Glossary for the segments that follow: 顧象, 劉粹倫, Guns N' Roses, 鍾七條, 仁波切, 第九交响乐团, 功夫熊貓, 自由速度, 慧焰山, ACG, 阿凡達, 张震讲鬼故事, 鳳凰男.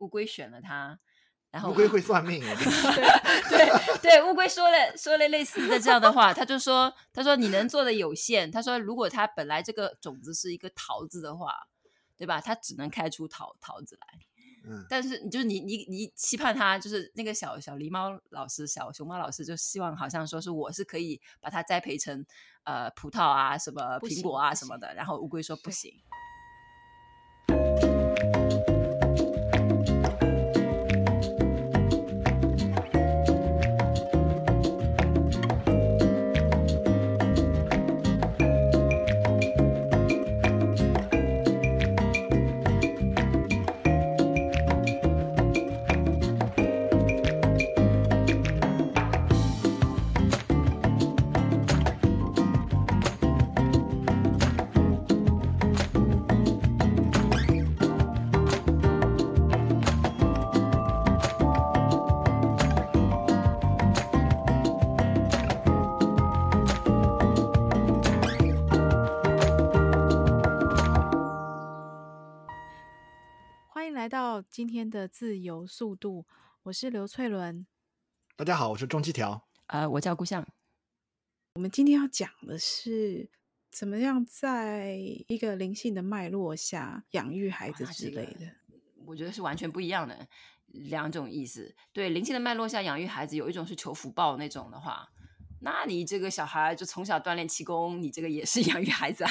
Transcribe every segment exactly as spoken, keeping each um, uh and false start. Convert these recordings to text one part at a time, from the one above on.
乌龟选了他，然后乌龟会算命对 对, 对乌龟说了说了类似的这样的话，他就说他说你能做的有限，他说如果他本来这个种子是一个桃子的话，对吧，他只能开出 桃, 桃子来。嗯、但是就是你你你期盼他，就是那个小小狸猫老师、小熊猫老师，就希望好像说是我是可以把它栽培成呃葡萄啊、什么苹果啊什么的，然后乌龟说不行。来到今天的自由速度，我是刘翠伦。大家好，我是钟七条。呃，我叫顾象。我们今天要讲的是怎么样在一个灵性的脉络下养育孩子之类的、啊这个、我觉得是完全不一样的两种意思。对，灵性的脉络下养育孩子，有一种是求福报那种的话，那你这个小孩就从小锻炼气功，你这个也是养育孩子啊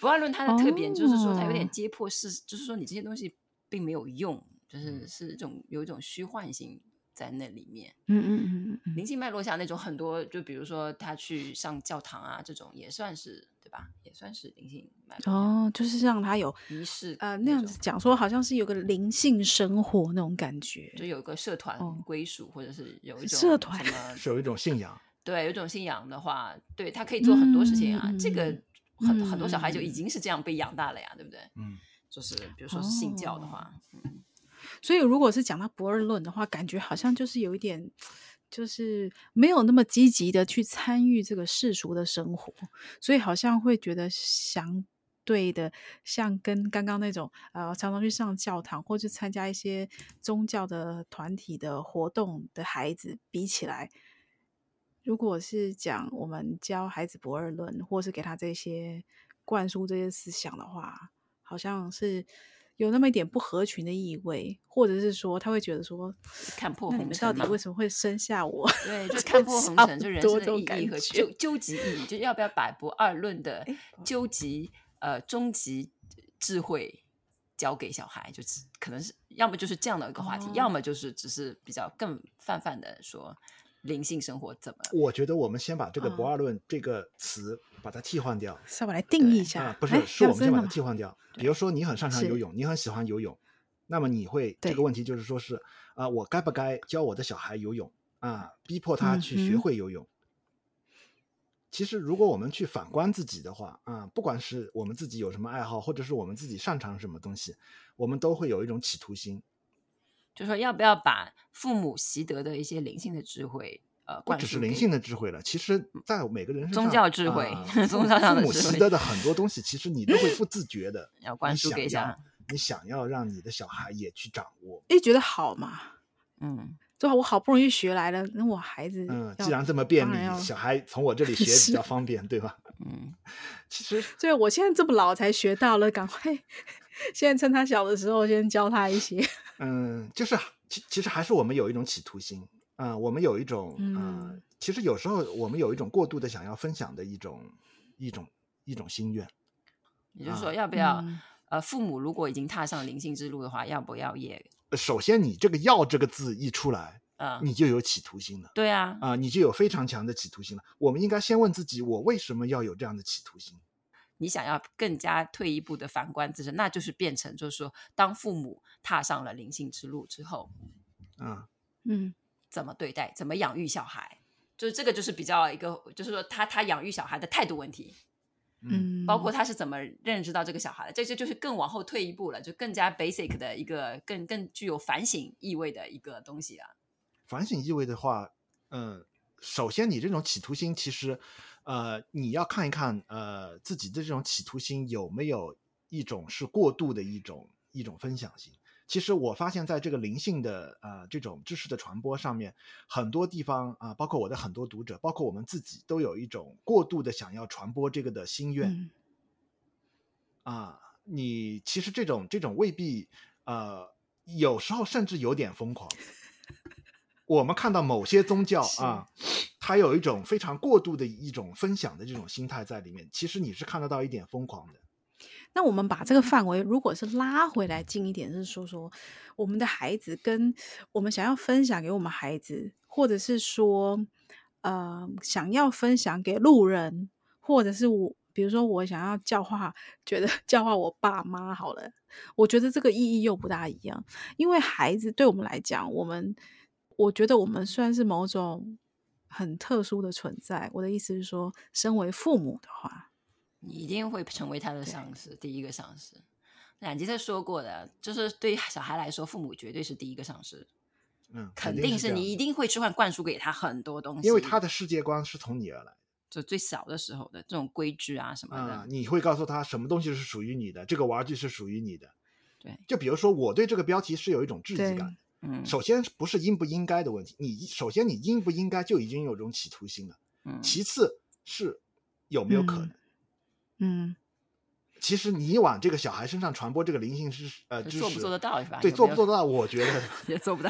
不要论它的特点、哦、就是说它有点揭破事，就是说你这些东西并没有用，就是是一种有一种虚幻性在那里面。嗯嗯嗯，灵性脉络下那种很多，就比如说他去上教堂啊，这种也算是对吧？也算是灵性脉络下。哦，就是让他有仪式啊、呃，那样子讲说，好像是有个灵性生活那种感觉，就有一个社团归属，哦、或者是有一种社团，是有一种信仰。对，有一种信仰的话，对他可以做很多事情啊。嗯、这个很、嗯、很多小孩就已经是这样被养大了呀，对不对？嗯。就是比如说是信教的话、哦嗯、所以如果是讲到不二论的话，感觉好像就是有一点就是没有那么积极的去参与这个世俗的生活，所以好像会觉得相对的像跟刚刚那种呃，常常去上教堂或是参加一些宗教的团体的活动的孩子比起来，如果是讲我们教孩子不二论或是给他这些灌输这些思想的话，好像是有那么一点不合群的意味，或者是说他会觉得说看破红尘，你们到底为什么会生下我？对，就看破红尘，就人生的意义和究究极意义，就要不要把不二论的究极呃终极智慧交给小孩，就可能是要么就是这样的一个话题，哦、要么就是只是比较更泛泛的说灵性生活怎么？我觉得我们先把这个不二论这个词把它替换掉，稍微来定义一下、啊、不是，是我们先把它替换掉。比如说你很擅长游泳，你很喜欢游泳，那么你会这个问题就是说是、呃、我该不该教我的小孩游泳啊？逼迫他去学会游泳、嗯、其实如果我们去反观自己的话啊，不管是我们自己有什么爱好，或者是我们自己擅长什么东西，我们都会有一种企图心，就说要不要把父母习得的一些灵性的智慧，呃，不只是灵性的智慧了，其实在每个人身上，宗教智慧、呃、宗教上的智慧，父母习得的很多东西，其实你都会不自觉的要灌输给他，你想要让你的小孩也去掌握，因为觉得好嘛，嗯，就我好不容易学来了，那我孩子，嗯，既然这么便利，小孩从我这里学比较方便，对吧？嗯，其实对，我现在这么老才学到了，赶快。现在趁他小的时候先教他一些嗯，就是 其, 其实还是我们有一种企图心啊、呃，我们有一种、呃、嗯，其实有时候我们有一种过度的想要分享的一种一种一种心愿，也就是说要不要、嗯、呃，父母如果已经踏上灵性之路的话，要不要也首先你这个要这个字一出来、嗯、你就有企图心了，对啊、呃、你就有非常强的企图心了。我们应该先问自己，我为什么要有这样的企图心？你想要更加退一步的反观自身，那就是变成就是说当父母踏上了灵性之路之后，嗯，怎么对待，怎么养育小孩，就是这个就是比较一个，就是说他他养育小孩的态度问题，嗯，包括他是怎么认知到这个小孩的，这这就是更往后退一步了，就更加 basic 的一个更更具有反省意味的一个东西啊。反省意味的话，嗯，首先你这种企图心其实呃，你要看一看，呃，自己的这种企图心有没有一种是过度的一种一种分享心。其实我发现在这个灵性的呃这种知识的传播上面，很多地方啊、呃，包括我的很多读者，包括我们自己，都有一种过度的想要传播这个的心愿啊、嗯呃。你其实这种这种未必呃，有时候甚至有点疯狂。我们看到某些宗教啊，它有一种非常过度的一种分享的这种心态在里面，其实你是看得到一点疯狂的。那我们把这个范围如果是拉回来近一点，是说说我们的孩子跟我们想要分享给我们孩子，或者是说呃想要分享给路人，或者是我比如说我想要教化，觉得教化我爸妈好了，我觉得这个意义又不大一样。因为孩子对我们来讲，我们我觉得我们虽然是某种很特殊的存在，我的意思是说身为父母的话，你一定会成为他的上司，第一个上司。冉吉特说过的，就是对小孩来说，父母绝对是第一个上司、嗯、肯定是你一定会去灌输给他很多东西，因为他的世界观是从你而来，就最小的时候的这种规矩啊什么的、嗯、你会告诉他什么东西是属于你的，这个玩具是属于你的。对，就比如说我对这个标题是有一种质疑感的。嗯、首先不是应不应该的问题，你首先你应不应该就已经有种企图心了、嗯、其次是有没有可能。 嗯, 嗯，其实你往这个小孩身上传播这个灵性知识、呃、做不做得到是吧？对，有有做不做得到我觉得也做不到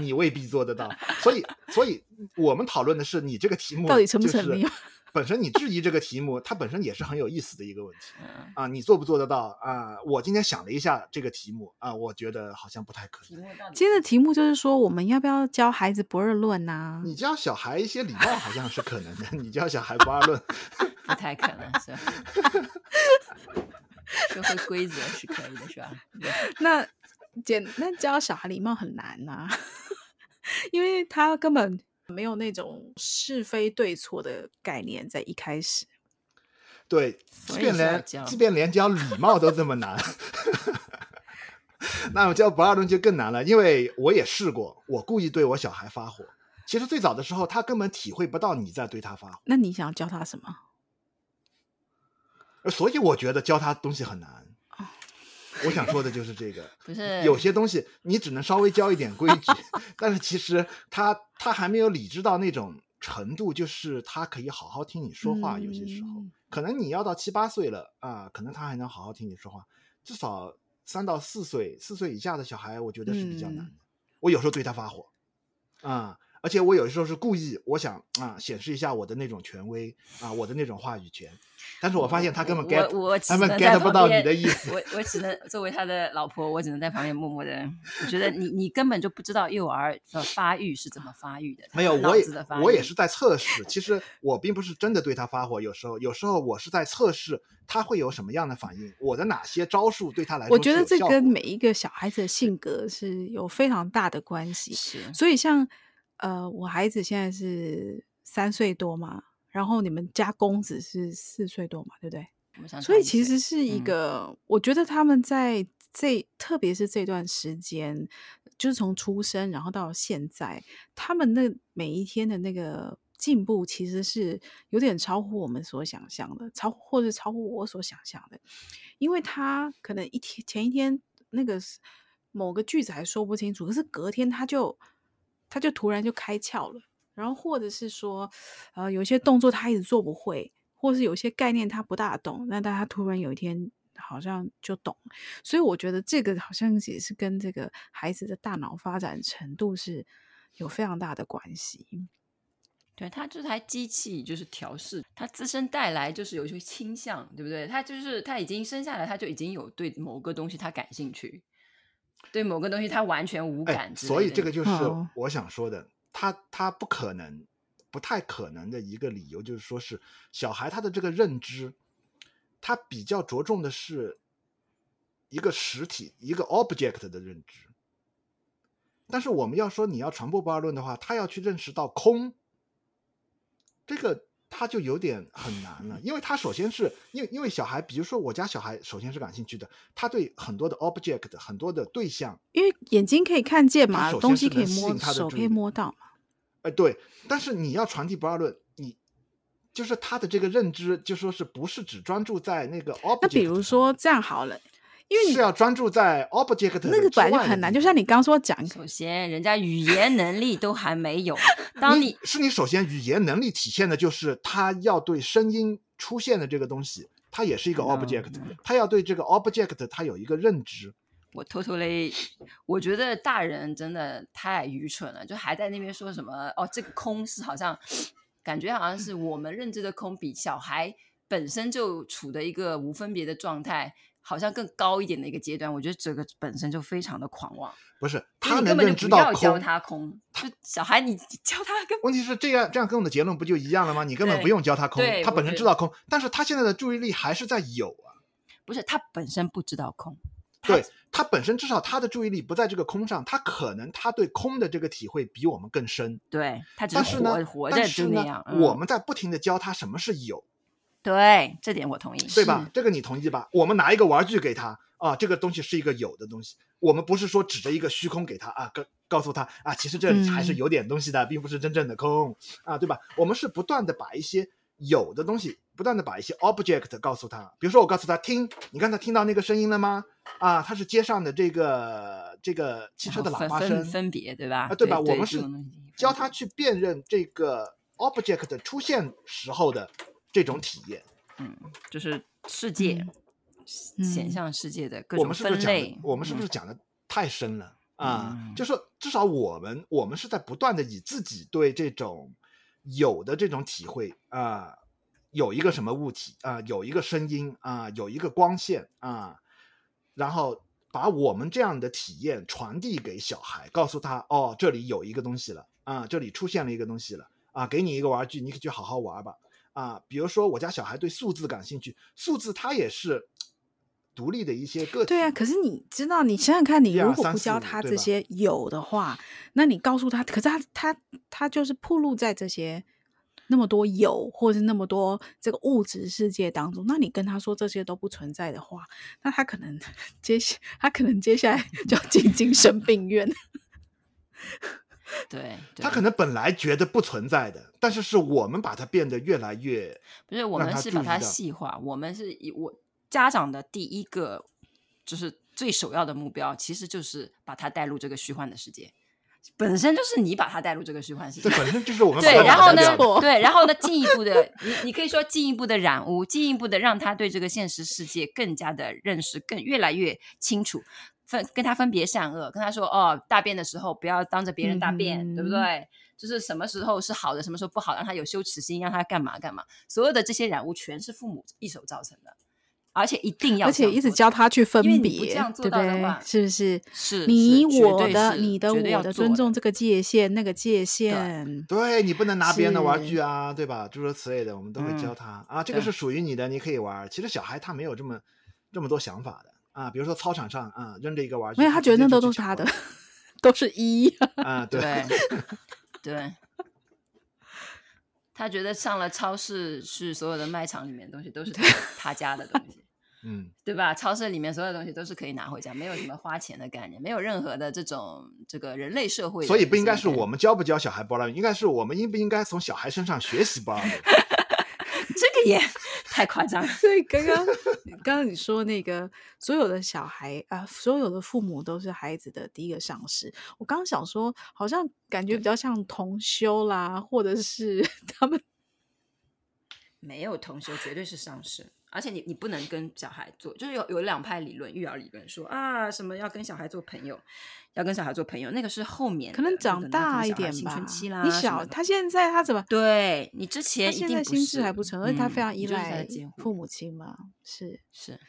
你未必做得到。所以所以我们讨论的是你这个题目到底成不成立，本身你质疑这个题目它本身也是很有意思的一个问题、嗯、啊，你做不做得到啊？我今天想了一下这个题目啊，我觉得好像不太可能。今天的题目就是说我们要不要教孩子不二论啊？你教小孩一些礼貌好像是可能的你教小孩不二论不太可能是社会规则是可以的是吧？那简那教小孩礼貌很难啊因为他根本没有那种是非对错的概念在一开始。对，即便连即便连教礼貌都这么难那我教不二论就更难了。因为我也试过，我故意对我小孩发火，其实最早的时候他根本体会不到你在对他发火。那你想教他什么？所以我觉得教他东西很难我想说的就是这个不是有些东西你只能稍微教一点规矩但是其实他他还没有理智到那种程度，就是他可以好好听你说话、嗯、有些时候可能你要到七八岁了啊、呃，可能他还能好好听你说话。至少三到四岁四岁以下的小孩我觉得是比较难的、嗯、我有时候对他发火啊、呃，而且我有时候是故意我想啊、呃、显示一下我的那种权威啊、呃，我的那种话语权，但是我发现他根本 get 他们 get 不到你的意思。 我, 我只能作为他的老婆我只能在旁边默默的我觉得你你根本就不知道幼儿的发育是怎么发育的。没有，我 也, 我也是在测试其实我并不是真的对他发火，有时候有时候我是在测试他会有什么样的反应，我的哪些招数对他来说是有效果。我觉得这跟每一个小孩子的性格是有非常大的关系。是，所以像呃，我孩子现在是三岁多嘛，然后你们家公子是四岁多嘛，对不对？所以其实是一个、嗯、我觉得他们在这特别是这段时间，就是从出生然后到现在，他们那每一天的那个进步其实是有点超乎我们所想象的，超或者超乎我所想象的。因为他可能一天前一天那个某个句子还说不清楚，可是隔天他就他就突然就开窍了。然后或者是说呃，有些动作他一直做不会，或是有些概念他不大懂，那他突然有一天好像就懂。所以我觉得这个好像也是跟这个孩子的大脑发展程度是有非常大的关系。对，他这台机器就是调试他自身带来就是有些倾向，对不对？他就是他已经生下来他就已经有对某个东西他感兴趣，对某个东西他完全无感、哎、所以这个就是我想说的、哦他, 他不可能不太可能的一个理由就是说是小孩他的这个认知他比较着重的是一个实体一个 object 的认知。但是我们要说你要传播不二论的话，他要去认识到空，这个他就有点很难了。因为他首先是因 为, 因为小孩比如说我家小孩首先是感兴趣的，他对很多的 object 很多的对象，因为眼睛可以看见嘛，东西可以摸，手可以摸到嘛。呃、对，但是你要传递不二论，你就是他的这个认知就说是不是只专注在那个 object。 那比如说这样好了，因为你是要专注在 object 那个本来就很难，就像你刚说讲，首先人家语言能力都还没有当 你, 你是你首先语言能力体现的就是他要对声音出现的这个东西它也是一个 object， 他要对这个 object 他有一个认知。我偷偷嘞，我觉得大人真的太愚蠢了，就还在那边说什么哦，这个空是好像感觉好像是我们认知的空比小孩本身就处的一个无分别的状态好像更高一点的一个阶段，我觉得这个本身就非常的狂妄。不是他能认知到空，你根本就不要教他空，就小孩你教他跟问题是这样，这样跟我们的结论不就一样了吗？你根本不用教他空，他本身知道空，但是他现在的注意力还是在有啊。不是他本身不知道空，对，他本身至少他的注意力不在这个空上，他可能他对空的这个体会比我们更深，对，他只是 活, 活着就那样、嗯、我们在不停的教他什么是有，对，这点我同意，对吧？这个你同意吧？我们拿一个玩具给他啊，这个东西是一个有的东西，我们不是说指着一个虚空给他啊，告诉他啊，其实这里还是有点东西的、嗯、并不是真正的空啊，对吧？我们是不断的把一些有的东西，不断的把一些 object 告诉他，比如说我告诉他听，你刚才听到那个声音了吗？啊，它是街上的这个这个汽车的喇叭声，分, 分, 分别对吧？啊，对吧？对对，我们是教他去辨认这个 object 出现时候的这种体验，嗯，就是世界、嗯、显象世界的各种分类。我们是不是讲 的, 是不是讲的太深了、嗯、啊？就是至少我们我们是在不断的以自己对这种有的这种体会啊、呃，有一个什么物体啊、呃，有一个声音啊、呃，有一个光线啊、呃，然后把我们这样的体验传递给小孩，告诉他哦，这里有一个东西了啊、呃，这里出现了一个东西了啊、呃，给你一个玩具，你可以去好好玩吧啊、呃。比如说我家小孩对数字感兴趣，数字它也是独立的一些个体。对啊，可是你知道，你想想看，你如果不教他这些有的话，那你告诉他，可是他他他就是暴露在这些那么多有或者那么多这个物质世界当中，那你跟他说这些都不存在的话，那他可能接他可能接下来就要进精神病院。对, 对，他可能本来觉得不存在的，但是是我们把它变得越来越，不是我们是把它细化，我们是以我。家长的第一个就是最首要的目标，其实就是把他带入这个虚幻的世界，本身就是你把他带入这个虚幻世界，这本身就是我们把他对然后呢对然后呢进一步的你你可以说进一步的染污，进一步的让他对这个现实世界更加的认识，更越来越清楚，分跟他分别善恶，跟他说哦，大便的时候不要当着别人大便、嗯、对不对？就是什么时候是好的，什么时候不好，让他有羞耻心，让他干嘛干嘛，所有的这些染污全是父母一手造成的，而且一定要，而且一直教他去分别，对不对？是不是？是你我的、你的、我的，尊重这个界限，那个界限。对，你不能拿别人的玩具啊，对吧？诸如此类的，我们都会教他、嗯、啊，这个是属于你的，你可以玩。其实小孩他没有这么这么多想法的啊，比如说操场上啊，扔着一个玩具，没有，他觉得那都都是他的，都是一啊，对对。他觉得上了超市是所有的卖场里面的东西都是他, 他家的东西。嗯，对吧？超市里面所有东西都是可以拿回家，没有什么花钱的概念，没有任何的这种这个人类社会的。所以不应该是我们教不教小孩包容，应该是我们应不应该从小孩身上学习包容。这个也太夸张了。所以刚刚刚刚你说那个所有的小孩啊、呃，所有的父母都是孩子的第一个上司。我刚刚想说，好像感觉比较像同修啦，或者是他们没有同修，绝对是上司。而且 你, 你不能跟小孩做，就是 有, 有两派理论，育儿理论说啊，什么要跟小孩做朋友，要跟小孩做朋友，那个是后面可能长大一点吧，青春期啦。你小他现在他怎么对你之前一定不是，他现在心智还不成，而且他非常依赖父母亲嘛，嗯、是是，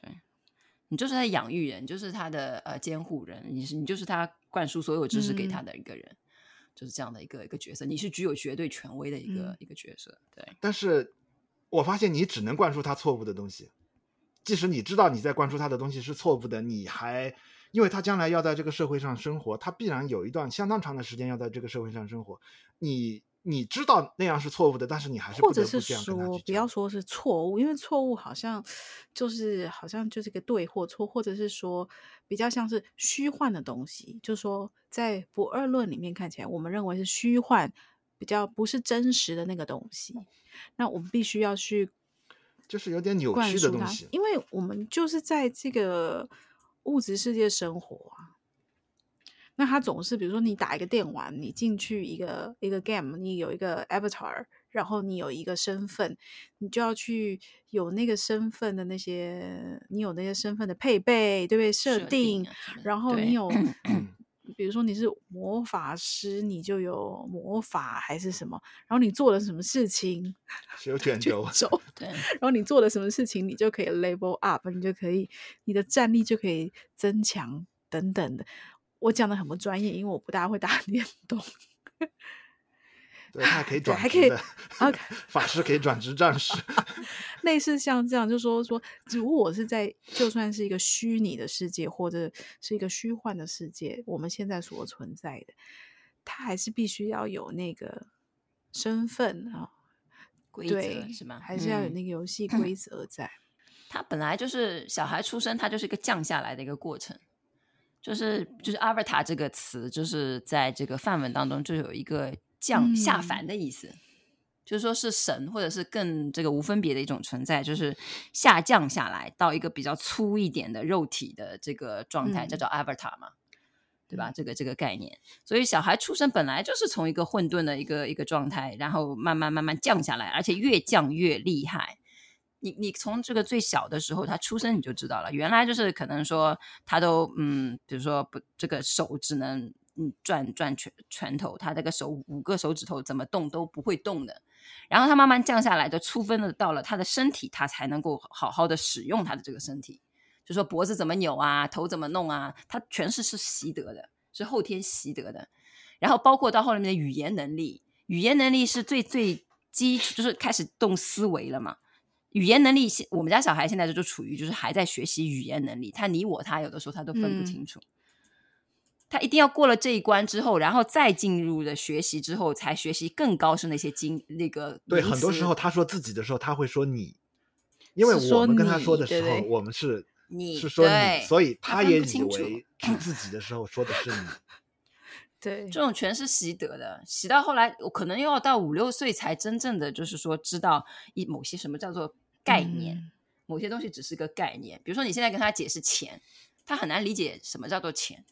对，你就是在养育人，就是他的呃监护人，你是你就是他灌输所有知识给他的一个人。嗯，就是这样的一个一个角色，你是具有绝对权威的一个、嗯、一个角色，对。但是我发现你只能灌输他错误的东西，即使你知道你在灌输他的东西是错误的，你还因为他将来要在这个社会上生活，他必然有一段相当长的时间要在这个社会上生活，你你知道那样是错误的，但是你还是不得不这样跟他去讲。或者是说不要说是错误，因为错误好像就是好像就是个对或错，或者是说比较像是虚幻的东西，就是说在不二论里面看起来我们认为是虚幻，比较不是真实的那个东西，那我们必须要去就是有点扭曲的东西，因为我们就是在这个物质世界生活啊。那他总是比如说你打一个电玩，你进去一个一个 game， 你有一个 avatar， 然后你有一个身份，你就要去有那个身份的那些，你有那些身份的配备，对不对？设定，然后你有比如说你是魔法师，你就有魔法还是什么，然后你做了什么事情有卷轴然后你做了什么事情你就可以 level up， 你就可以你的战力就可以增强等等的。我讲的很不专业，因为我不大会打电动。对，他还可以转职的，还可以法师可以转职战士，类似像这样，就说说，只不过我是在就算是一个虚拟的世界，或者是一个虚幻的世界，我们现在所存在的，他还是必须要有那个身份啊、哦，规则是吗？还是要有那个游戏规则在、嗯嗯。他本来就是小孩出生，他就是一个降下来的一个过程。就是就是 avatar 这个词就是在这个梵文当中就有一个降下凡的意思、嗯、就是说是神或者是更这个无分别的一种存在，就是下降下来到一个比较粗一点的肉体的这个状态、嗯、叫做 avatar 嘛，对吧、嗯、这个这个概念。所以小孩出生本来就是从一个混沌的一个一个状态，然后慢慢慢慢降下来，而且越降越厉害。你你从这个最小的时候他出生你就知道了，原来就是可能说他都嗯，比如说不这个手只能嗯转转拳拳头，他这个手五个手指头怎么动都不会动的，然后他慢慢降下来就粗分的到了他的身体，他才能够好好的使用他的这个身体，就说脖子怎么扭啊，头怎么弄啊，他全是是习得的，是后天习得的。然后包括到后面的语言能力，语言能力是最最基础，就是开始动思维了嘛。语言能力我们家小孩现在就处于就是还在学习语言能力，他你我他有的时候他都分不清楚、嗯、他一定要过了这一关之后，然后再进入了学习之后才学习更高深的一些经那个。对，很多时候他说自己的时候他会说你，因为我们跟他说的时候我们是你是说你，所以他也以为是自己的时候说的是你。对，这种全是习得的，习到后来我可能要到五六岁才真正的就是说知道一某些什么叫做概念、嗯、某些东西只是个概念。比如说你现在跟他解释钱，他很难理解什么叫做钱，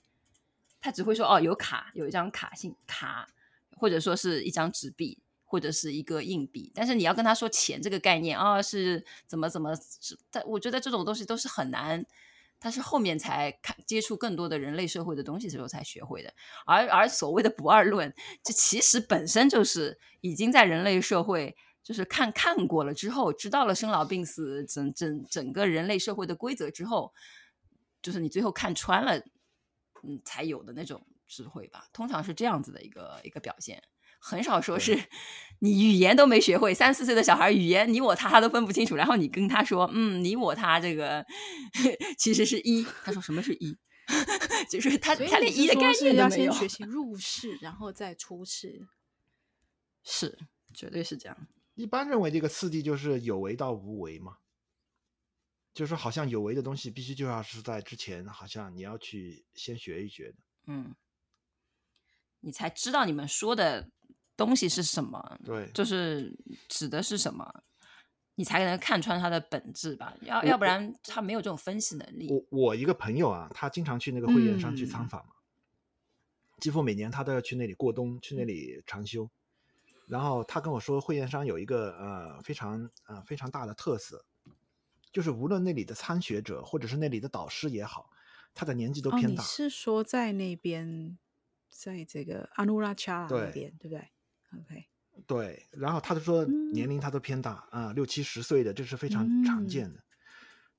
他只会说哦有卡，有一张卡信卡，或者说是一张纸币，或者是一个硬币。但是你要跟他说钱这个概念啊、哦、是怎么怎么是，我觉得这种东西都是很难，他是后面才看接触更多的人类社会的东西的时候才学会的。而而所谓的不二论，这其实本身就是已经在人类社会就是看看过了之后，知道了生老病死整整整个人类社会的规则之后，就是你最后看穿了嗯才有的那种智慧吧，通常是这样子的一个一个表现。很少说是你语言都没学会，三四岁的小孩语言你我他他都分不清楚，然后你跟他说嗯你我他这个其实是一，他说什么是一就是他他连一的概念都没有。所以你是说是要先学习入世然后再出世，是绝对是这样。一般认为这个四谛就是有为到无为嘛，就是好像有为的东西必须就要是在之前好像你要去先学一学的，嗯，你才知道你们说的东西是什么，对，就是指的是什么，你才能看穿它的本质吧。要要不然他没有这种分析能力。我我一个朋友啊，他经常去那个慧眼山去参访嘛、嗯，几乎每年他都要去那里过冬，去那里长修。然后他跟我说，慧眼山有一个呃非常呃非常大的特色，就是无论那里的参学者或者是那里的导师也好，他的年纪都偏大。哦、你是说在那边，在这个阿努拉恰那边， 对, 对不对？Okay. 对，然后他就说年龄他都偏大啊，六七十岁的这是非常常见的、嗯、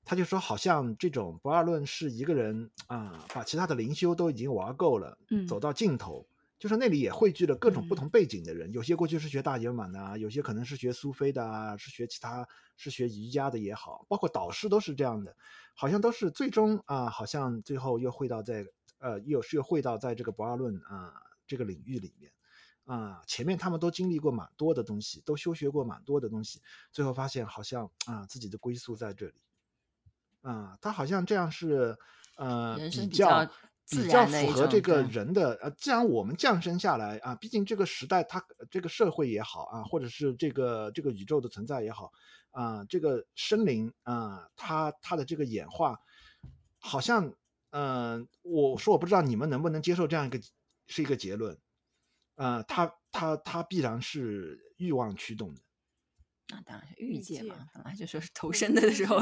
他就说好像这种不二论是一个人啊、呃，把其他的灵修都已经玩够了、嗯、走到尽头，就是那里也汇聚了各种不同背景的人、嗯、有些过去是学大圆满的、啊、有些可能是学苏菲的、啊、是学其他是学瑜伽的也好，包括导师都是这样的，好像都是最终啊、呃，好像最后又汇到在呃，又是又汇到在这个不二论啊、呃、这个领域里面啊、前面他们都经历过蛮多的东西，都修学过蛮多的东西，最后发现好像啊自己的归宿在这里啊，他好像这样是呃比较自然比较符合这个人的啊，既然我们降生下来啊，毕竟这个时代它这个社会也好啊，或者是这个这个宇宙的存在也好啊，这个生灵啊，它它的这个演化，好像嗯、呃，我说我不知道你们能不能接受这样一个是一个结论啊，它它它必然是欲望驱动的。那当然是欲界嘛，本来就说是投身的时候，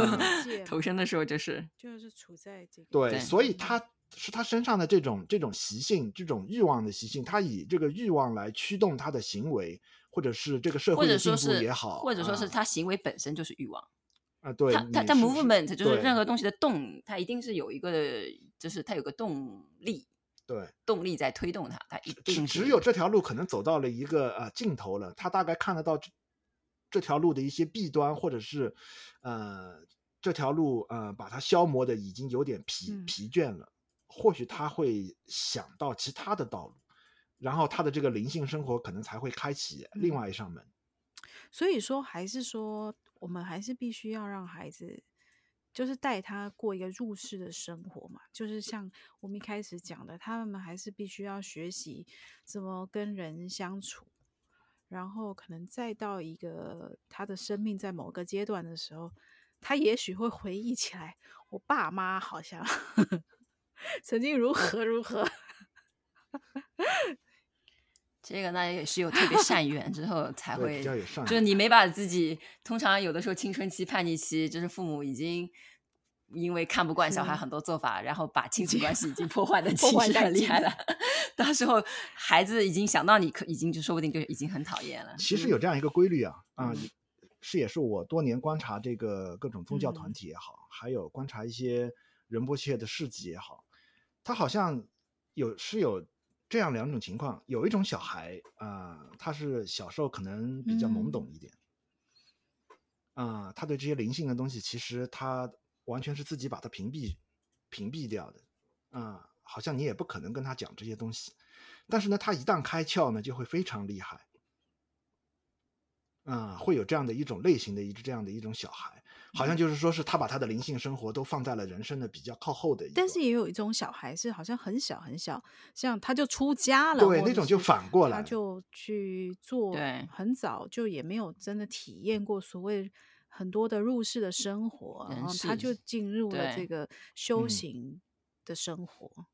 投身的时候就是就是处在这个对，对所以他是他身上的这种这种习性，这种欲望的习性，他以这个欲望来驱动他的行为，或者是这个社会的进步也好，或者说 是,、嗯、或者说是他行为本身就是欲望啊，对，他他他 movement 就是任何东西的动，他一定是有一个，就是他有个动力。对，动力在推动他，他一定只有这条路可能走到了一个呃尽头了，他大概看得到。这条路的一些弊端，或者是，呃，这条路呃把它消磨的已经有点疲疲倦了，或许他会想到其他的道路，然后他的这个灵性生活可能才会开启另外一扇门。嗯、所以说，还是说我们还是必须要让孩子，就是带他过一个入世的生活嘛，就是像我们一开始讲的，他们还是必须要学习怎么跟人相处。然后可能再到一个他的生命在某个阶段的时候，他也许会回忆起来，我爸妈好像呵呵曾经如何如何。这个那也是有特别善缘之后才会，就是你没把自己，通常有的时候青春期、叛逆期，就是父母已经因为看不惯小孩很多做法，然后把亲子关系已经破坏的其实很厉害了。到时候孩子已经想到你，已经就说不定就已经很讨厌了。其实有这样一个规律啊，嗯、啊，是也是我多年观察这个各种宗教团体也好，嗯、还有观察一些仁波切的事迹也好，他好像有是有这样两种情况，有一种小孩啊、呃，他是小时候可能比较懵懂一点，啊、嗯呃，他对这些灵性的东西其实他。完全是自己把它屏蔽屏蔽掉的啊、嗯，好像你也不可能跟他讲这些东西，但是呢他一旦开窍呢就会非常厉害啊、嗯，会有这样的一种类型的一这样的一种小孩，好像就是说是他把他的灵性生活都放在了人生的比较靠后的一，但是也有一种小孩是好像很小很小，像他就出家了，对，那种就反过来他就去做，对，很早就也没有真的体验过所谓很多的入世的生活，然后他就进入了这个修行的生活、嗯、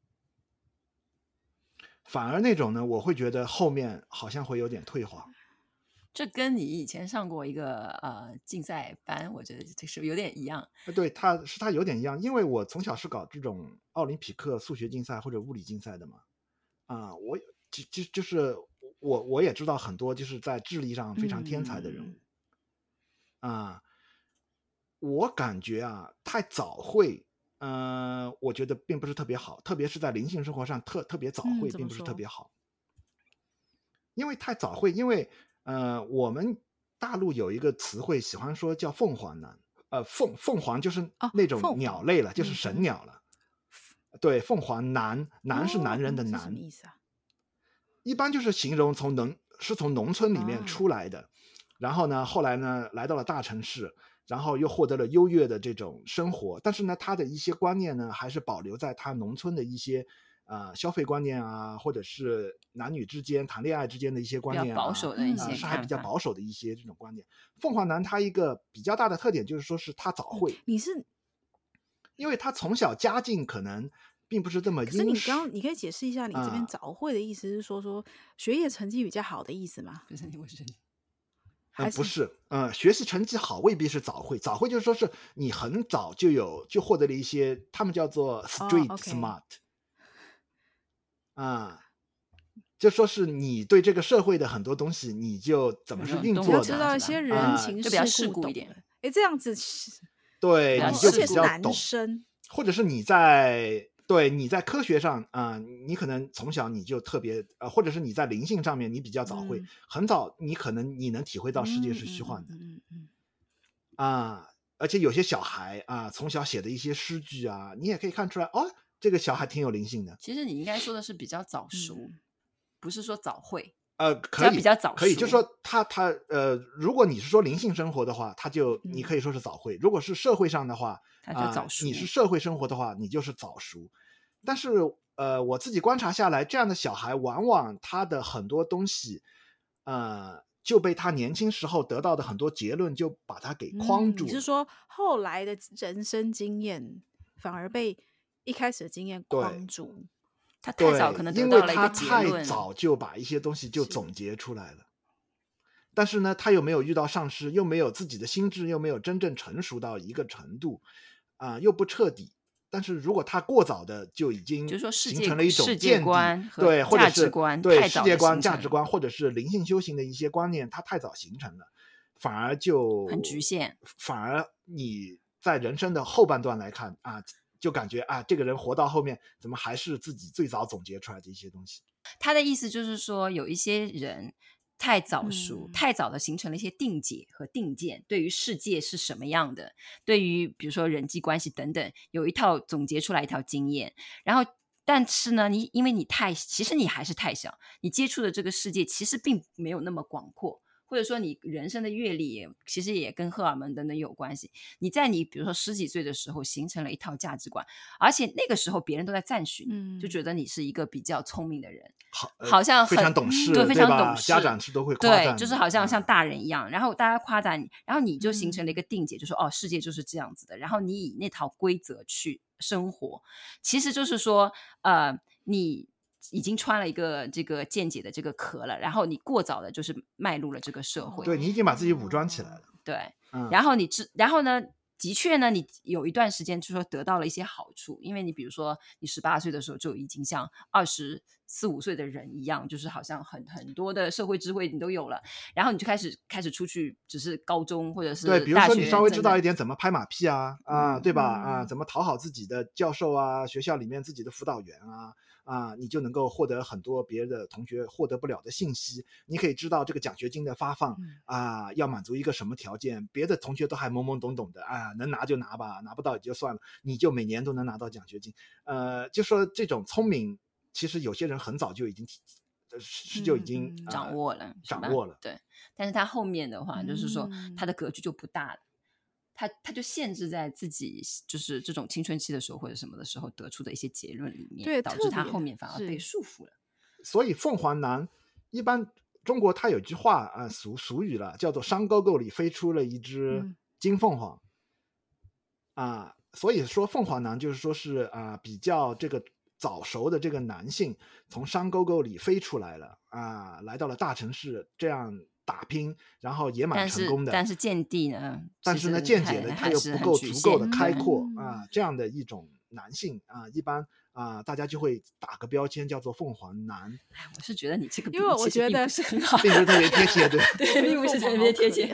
反而那种呢我会觉得后面好像会有点退化，这跟你以前上过一个呃竞赛班，我觉得这是有点一样，对，他是他有点一样，因为我从小是搞这种奥林匹克数学竞赛或者物理竞赛的嘛，啊、呃，我就就就是我我也知道很多就是在智力上非常天才的人物啊、嗯。我感觉啊，太早会，呃，我觉得并不是特别好，特别是在灵性生活上特特别早会并不是特别好，因为太早会，因为呃，我们大陆有一个词汇喜欢说叫凤凰男，呃，凤凤凰就是那种鸟类了，哦、就是神鸟了，嗯、对，凤凰男，男是男人的男，哦、什么意思啊？一般就是形容从农是从农村里面出来的，哦、然后呢，后来呢来到了大城市。然后又获得了优越的这种生活，但是呢他的一些观念呢还是保留在他农村的一些、呃、消费观念啊，或者是男女之间谈恋爱之间的一些观念、啊、比较保守的一些、呃、是还比较保守的一些这种观念。凤凰男他一个比较大的特点就是说是他早慧、嗯、你是因为他从小家境可能并不是这么殷实。可是你刚刚你可以解释一下你这边早慧的意思是说说学业成绩比较好的意思吗？不是你，我是你嗯、不是，嗯，学习成绩好未必是早慧，早慧就是说是你很早就有就获得了一些，他们叫做 street smart， 啊、oh, okay. 嗯，就说是你对这个社会的很多东西，你就怎么是运作的，要知道一些人情世故一点。哎，这样子，对，你就比较懂，或者是你在。对，你在科学上啊、呃，你可能从小你就特别、呃、或者是你在灵性上面你比较早会、嗯、很早你可能你能体会到世界是虚幻的、嗯嗯嗯嗯、啊，而且有些小孩啊，从小写的一些诗句啊，你也可以看出来哦，这个小孩挺有灵性的。其实你应该说的是比较早熟、嗯、不是说早会，呃，可以比较早，可以就是说他他呃，如果你是说灵性生活的话，他就、嗯、你可以说是早慧；如果是社会上的话，他就早熟、呃。你是社会生活的话，你就是早熟。但是呃，我自己观察下来，这样的小孩往往他的很多东西呃就被他年轻时候得到的很多结论就把他给框住、嗯、你是说后来的人生经验反而被一开始的经验框住，他太早可能得到了一个结论，因为他太早就把一些东西就总结出来了，是但是呢他又没有遇到上师，又没有自己的心智，又没有真正成熟到一个程度、呃、又不彻底。但是如果他过早的就已经形成了一种世界观和价值观，对世界观价值观或者是灵性修行的一些观念，他太早形成了，反而就很局限，反而你在人生的后半段来看啊，就感觉啊这个人活到后面怎么还是自己最早总结出来的一些东西。他的意思就是说有一些人太早熟、嗯、太早的形成了一些定解和定见，对于世界是什么样的，对于比如说人际关系等等有一套总结出来一套经验，然后但是呢你因为你太其实你还是太小，你接触的这个世界其实并没有那么广阔，或者说你人生的阅历其实也跟荷尔蒙等等有关系。你在你比如说十几岁的时候形成了一套价值观，而且那个时候别人都在赞许你、嗯、就觉得你是一个比较聪明的人，好，好像很非常懂事，对，非常懂事，家长是都会夸赞，对，就是好像像大人一样、嗯、然后大家夸赞你，然后你就形成了一个定解、嗯、就说哦，世界就是这样子的，然后你以那套规则去生活，其实就是说呃，你已经穿了一个这个见解的这个壳了，然后你过早的就是迈入了这个社会，对，你已经把自己武装起来了，对、嗯、然后你然后呢的确呢你有一段时间就说得到了一些好处，因为你比如说你十八岁的时候就已经像二十四五岁的人一样，就是好像很很多的社会智慧你都有了，然后你就开始开始出去，只是高中或者是大学，对，比如说你稍微知道一点怎么拍马屁啊、嗯、啊，对吧啊，怎么讨好自己的教授啊，学校里面自己的辅导员啊啊，你就能够获得很多别的同学获得不了的信息，你可以知道这个奖学金的发放、嗯、啊，要满足一个什么条件，别的同学都还懵懵懂懂的啊，能拿就拿吧，拿不到也就算了，你就每年都能拿到奖学金，呃，就说这种聪明，其实有些人很早就已经就已经、嗯呃、掌握了，掌握了，对，但是他后面的话、嗯、就是说他的格局就不大了。他, 他就限制在自己就是这种青春期的时候或者什么的时候得出的一些结论里面，对，导致他后面反而被束缚了。所以凤凰男一般中国他有句话、呃、俗, 俗语了，叫做山沟沟里飞出了一只金凤凰、嗯啊、所以说凤凰男就是说是、呃、比较这个早熟的这个男性从山沟沟里飞出来了、呃、来到了大城市这样打拼，然后也蛮成功的，但是见地呢，但是呢见解呢他又不够足够的开阔啊，这样的一种男性啊，一般啊大家就会打个标签叫做凤凰男。我是觉得你这个，因为我觉得是很好，并不是特别贴切，对对，并不是特别贴切，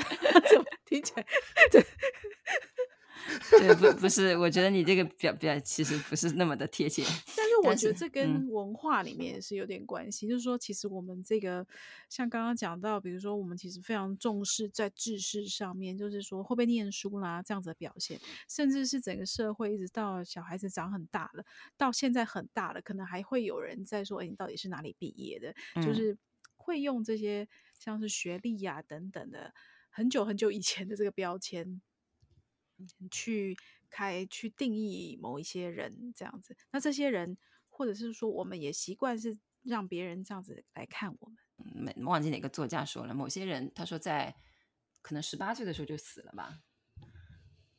听起来对。对，不不是，我觉得你这个表表其实不是那么的贴切。但是我觉得这跟文化里面也是有点关系，嗯、就是说，其实我们这个像刚刚讲到，比如说我们其实非常重视在知识上面，就是说会不会念书啦这样子的表现，甚至是整个社会一直到小孩子长很大了，到现在很大了，可能还会有人在说，哎，你到底是哪里毕业的？嗯、就是会用这些像是学历呀、啊、等等的，很久很久以前的这个标签。去开去定义某一些人这样子，那这些人或者是说我们也习惯是让别人这样子来看我们。忘记哪个作家说了，某些人他说在可能十八岁的时候就死了吧，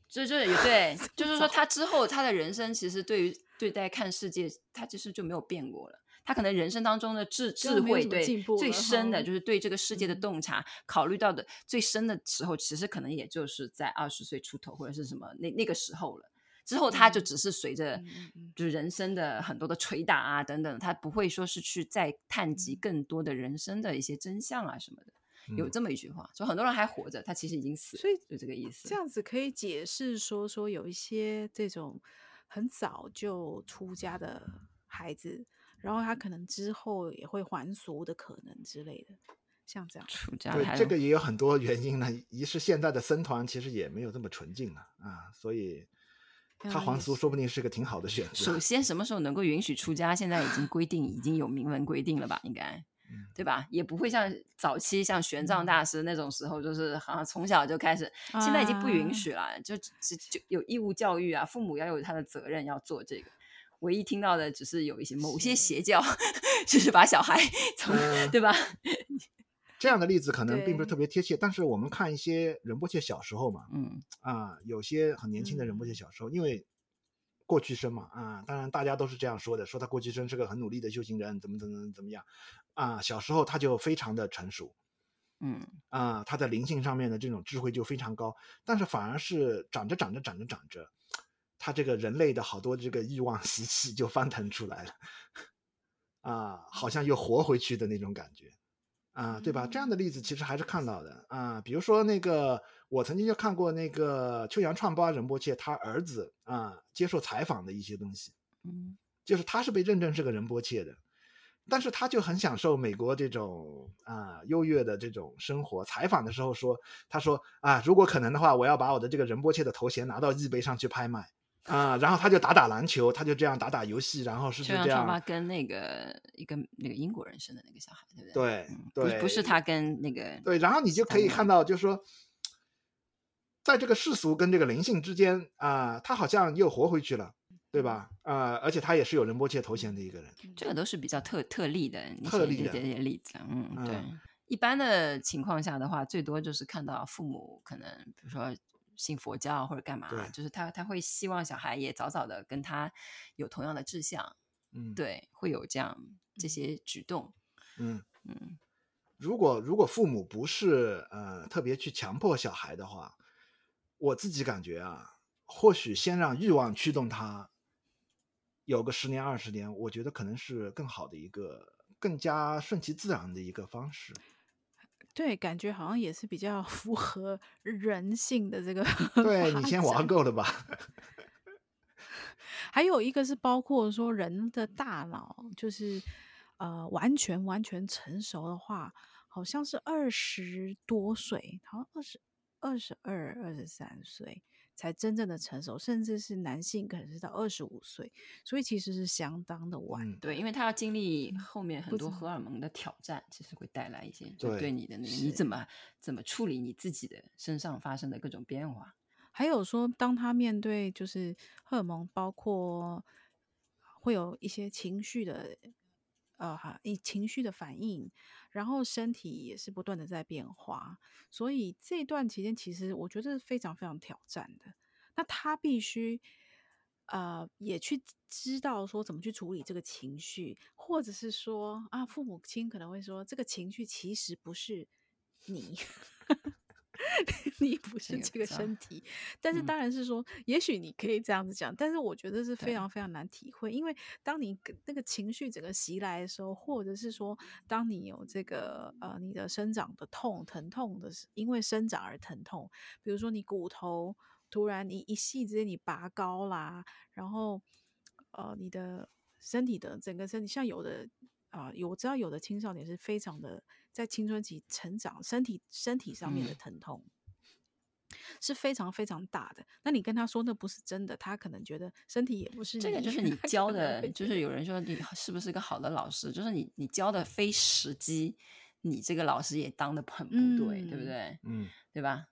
这这也对，就是说他之后他的人生其实对于对待看世界他其实就没有变过了，他可能人生当中的 智, 智慧对最深的就是对这个世界的洞察、嗯、考虑到的最深的时候其实可能也就是在二十岁出头或者是什么 那, 那个时候了，之后他就只是随着就是人生的很多的捶打啊等等，他不会说是去再探及更多的人生的一些真相啊什么的，有这么一句话，所以很多人还活着他其实已经死了，所以就这个意思。这样子可以解释说说有一些这种很早就出家的孩子，然后他可能之后也会还俗的可能之类的，像这样出家。对，这个也有很多原因呢。一是现在的僧团其实也没有这么纯净了 啊, 啊，所以他还俗说不定是个挺好的选择。首先，什么时候能够允许出家？现在已经规定，已经有明文规定了吧？应该。对吧，也不会像早期像玄奘大师那种时候就是好像从小就开始、啊、现在已经不允许了， 就, 就有义务教育啊，父母要有他的责任要做这个，唯一听到的只是有一些某些邪教就是把小孩从、呃、对吧，这样的例子可能并不是特别贴切，但是我们看一些仁波切小时候嘛，嗯啊，有些很年轻的仁波切小时候、嗯、因为过去生嘛，啊，当然大家都是这样说的，说他过去生是个很努力的修行人，怎么怎么怎么样，啊，小时候他就非常的成熟，嗯，啊，他在灵性上面的这种智慧就非常高，但是反而是长着长着长着长着，他这个人类的好多这个欲望习气就翻腾出来了，啊，好像又活回去的那种感觉，啊，对吧？这样的例子其实还是看到的，啊，比如说那个。我曾经就看过那个秋阳创巴仁波切他儿子啊接受采访的一些东西，嗯，就是他是被认证是个仁波切的，但是他就很享受美国这种啊优越的这种生活。采访的时候说，他说啊，如果可能的话，我要把我的这个仁波切的头衔拿到易贝上去拍卖啊，然后他就打打篮球，他就这样打打游戏，然后是这样。秋阳创巴跟那个一个那个英国人生的那个小孩，对不对？对对、嗯，不是他跟那个对，然后你就可以看到，就是说。在这个世俗跟这个灵性之间啊、呃，他好像又活回去了，对吧？啊、呃，而且他也是有仁波切头衔的一个人，这个都是比较 特, 特例的特例的例子。嗯，对嗯。一般的情况下的话，最多就是看到父母可能比如说信佛教或者干嘛，就是他他会希望小孩也早早的跟他有同样的志向。嗯，对，会有这样这些举动。嗯嗯，如果如果父母不是呃特别去强迫小孩的话。我自己感觉啊，或许先让欲望驱动他，有个十年二十年，我觉得可能是更好的一个，更加顺其自然的一个方式。对，感觉好像也是比较符合人性的这个。对，你先玩够了吧。还有一个是包括说人的大脑，就是呃完全完全成熟的话，好像是二十多岁，好像二十。二十二、二十三岁才真正的成熟，甚至是男性可能是到二十五岁，所以其实是相当的晚。嗯、对，因为他要经历后面很多荷尔蒙的挑战，其实会带来一些就对你的那个你怎么怎么处理你自己的身上发生的各种变化。还有说，当他面对就是荷尔蒙，包括会有一些情绪的。呃，情绪的反应，然后身体也是不断的在变化，所以这段期间其实我觉得是非常非常挑战的。那他必须呃也去知道说怎么去处理这个情绪，或者是说啊，父母亲可能会说这个情绪其实不是你。你不是这个身体，但是当然是说、嗯、也许你可以这样子讲，但是我觉得是非常非常难体会，因为当你那个情绪整个袭来的时候，或者是说当你有这个呃你的生长的痛疼痛的，因为生长而疼痛，比如说你骨头突然你一夕之间你拔高啦，然后呃你的身体的整个身体，像有的啊、呃，我知道有的青少年是非常的在青春期成长，身体身体上面的疼痛、嗯、是非常非常大的。那你跟他说那不是真的，他可能觉得身体也不是你，这个就是你教的，就是有人说你是不是个好的老师，就是你你教的非时机，你这个老师也当得很不对、嗯、对不对？嗯，对吧？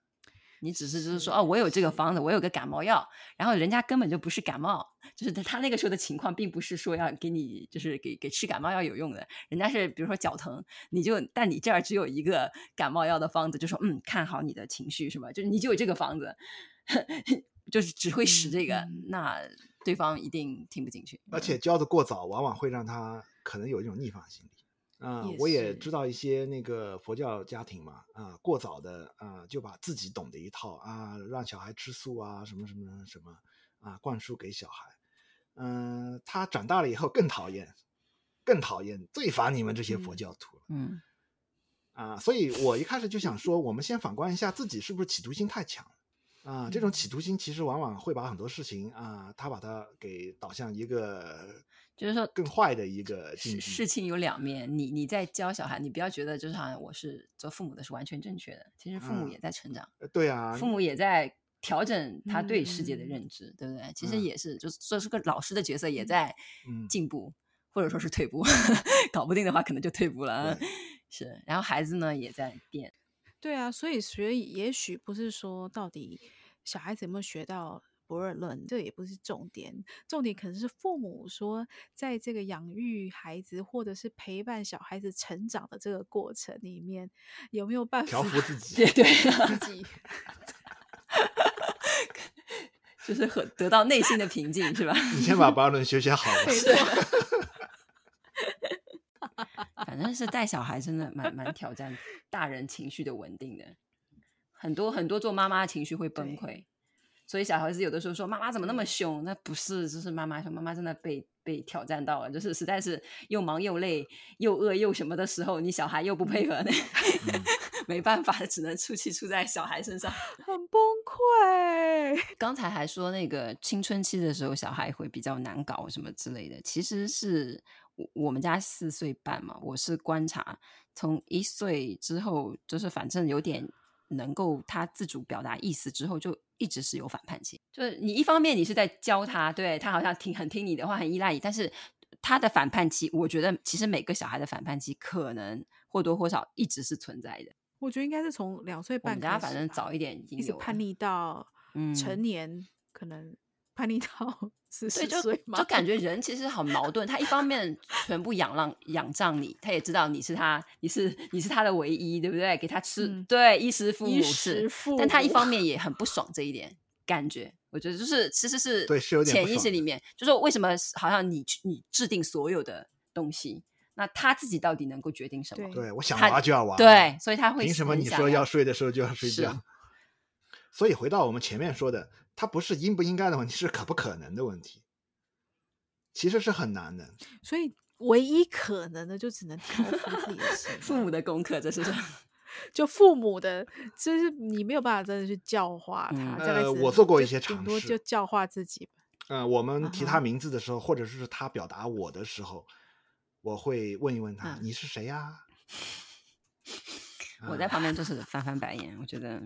你只是就是说哦，我有这个方子，我有个感冒药，然后人家根本就不是感冒，就是他那个时候的情况并不是说要给你就是给给吃感冒药有用的，人家是比如说脚疼，你就但你这儿只有一个感冒药的方子，就说嗯，看好你的情绪是吧？就是你就有这个方子，就是只会使这个、嗯，那对方一定听不进去。而且教的过早，往往会让他可能有一种逆反心理。啊、呃，我也知道一些那个佛教家庭嘛，啊、呃，过早的啊、呃，就把自己懂的一套啊，让小孩吃素啊，什么什么什么啊，灌输给小孩。嗯、呃，他长大了以后更讨厌，更讨厌，最烦你们这些佛教徒了。嗯，啊、呃，所以我一开始就想说，我们先反观一下自己是不是企图心太强啊、呃？这种企图心其实往往会把很多事情啊、呃，他把它给导向一个。就是说更坏的一个事情有两面，你你在教小孩，你不要觉得就是好像我是做父母的是完全正确的，其实父母也在成长、嗯、对啊，父母也在调整他对世界的认知、嗯、对不对？其实也是、嗯、就是做是个老师的角色也在进步、嗯、或者说是退步搞不定的话可能就退步了，是，然后孩子呢也在变。对啊，所以所以也许不是说到底小孩子有没有学到不二论，这也不是重点，重点可能是父母说在这个养育孩子或者是陪伴小孩子成长的这个过程里面有没有办法调服自己，对自己就是很得到内心的平静是吧？你先把不二论学学好了反正是带小孩真的蛮蛮挑战大人情绪的稳定的，很多很多做妈妈的情绪会崩溃，所以小孩子有的时候说妈妈怎么那么凶，那不是就是妈妈凶，妈妈真的被被挑战到了，就是实在是又忙又累又饿又什么的时候，你小孩又不配合、嗯、没办法，只能出气出在小孩身上，很崩溃。刚才还说那个青春期的时候小孩会比较难搞什么之类的，其实是我们家四岁半嘛，我是观察从一岁之后就是反正有点能够他自主表达意思之后就一直是有反叛期，就是你一方面你是在教他，对他好像听很听你的话很依赖你，但是他的反叛期我觉得其实每个小孩的反叛期可能或多或少一直是存在的，我觉得应该是从两岁半开始，我们家反正早一点已经有一直叛逆到成年、嗯、可能叛逆到四十岁嘛，就感觉人其实很矛盾。他一方面全部仰仗仰仗你，他也知道你是他，你是你是他的唯一，对不对？给他吃，嗯、对，衣食父母是。但他一方面也很不爽这一点，感觉我觉得就是其实是潜意识里面，就是为什么好像你你制定所有的东西，那他自己到底能够决定什么？对，我想玩就要玩，对，所以他会凭什么你说要睡的时候就要睡觉？所以回到我们前面说的，它不是应不应该的问题，是可不可能的问题，其实是很难的，所以唯一可能的就只能调服自己的心父母的功课，这是就父母的就是你没有办法真的去教化他、嗯呃、我做过一些尝试，顶多就教化自己、呃、我们提他名字的时候、uh-huh. 或者是他表达我的时候，我会问一问他、uh-huh. 你是谁呀、啊我在旁边就是翻翻白眼、啊、我觉得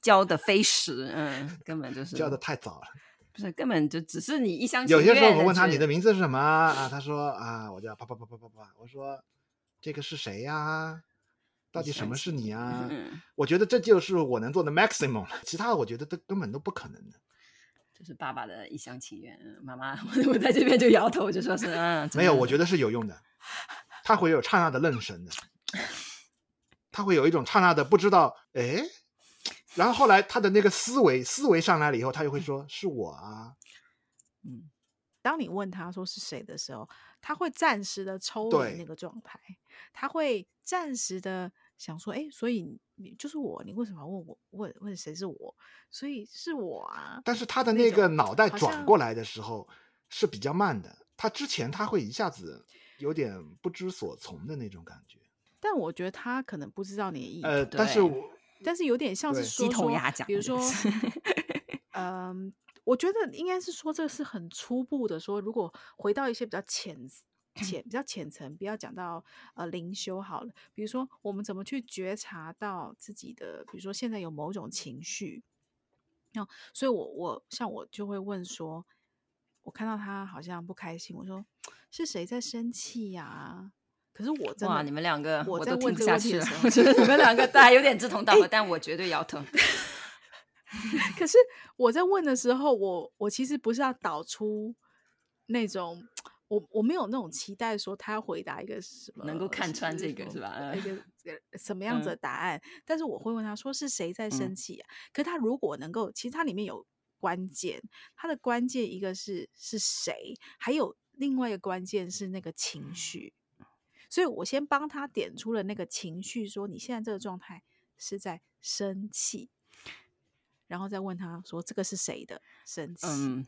教的非时、嗯、根本就是教的太早了，不是根本就只是你一厢情愿。有些时候我问他你的名字是什么啊，他说啊我叫啪啪啪啪啪啪，我说这个是谁呀、啊、到底什么是你啊、嗯、我觉得这就是我能做的 maximum 了，其他我觉得都根本都不可能的，就是爸爸的一厢情愿。妈妈我在这边就摇头就说是、啊、没有，我觉得是有用的，他会有刹那的愣神的他会有一种刹那的不知道，哎，然后后来他的那个思维思维上来了以后，他就会说是我啊。嗯，当你问他说是谁的时候，他会暂时的抽离那个状态，他会暂时的想说，哎，所以你就是我，你为什么要问我问问谁是我？所以是我啊。但是他的那个脑袋转过来的时候是比较慢的，他之前他会一下子有点不知所从的那种感觉。但我觉得他可能不知道你的意思、呃、但是我但是有点像是说说比如说嗯，我觉得应该是说这是很初步的说，如果回到一些比较浅浅比较浅层，不要讲到呃灵修好了，比如说我们怎么去觉察到自己的，比如说现在有某种情绪、哦、所以我我像我就会问说，我看到他好像不开心，我说是谁在生气呀、啊，可是我真的哇，你们两个我都听不下去了。我觉得你们两个大家有点志同道合、欸，但我绝对摇头。可是我在问的时候，我我其实不是要导出那种，我我没有那种期待说他要回答一个什么能够看穿这个是吧？一个什么样子的答案？嗯、但是我会问他说是谁在生气啊？嗯、可他如果能够，其实他里面有关键，他的关键一个是是谁，还有另外一个关键是那个情绪。所以我先帮他点出了那个情绪，说你现在这个状态是在生气，然后再问他说这个是谁的生气、嗯、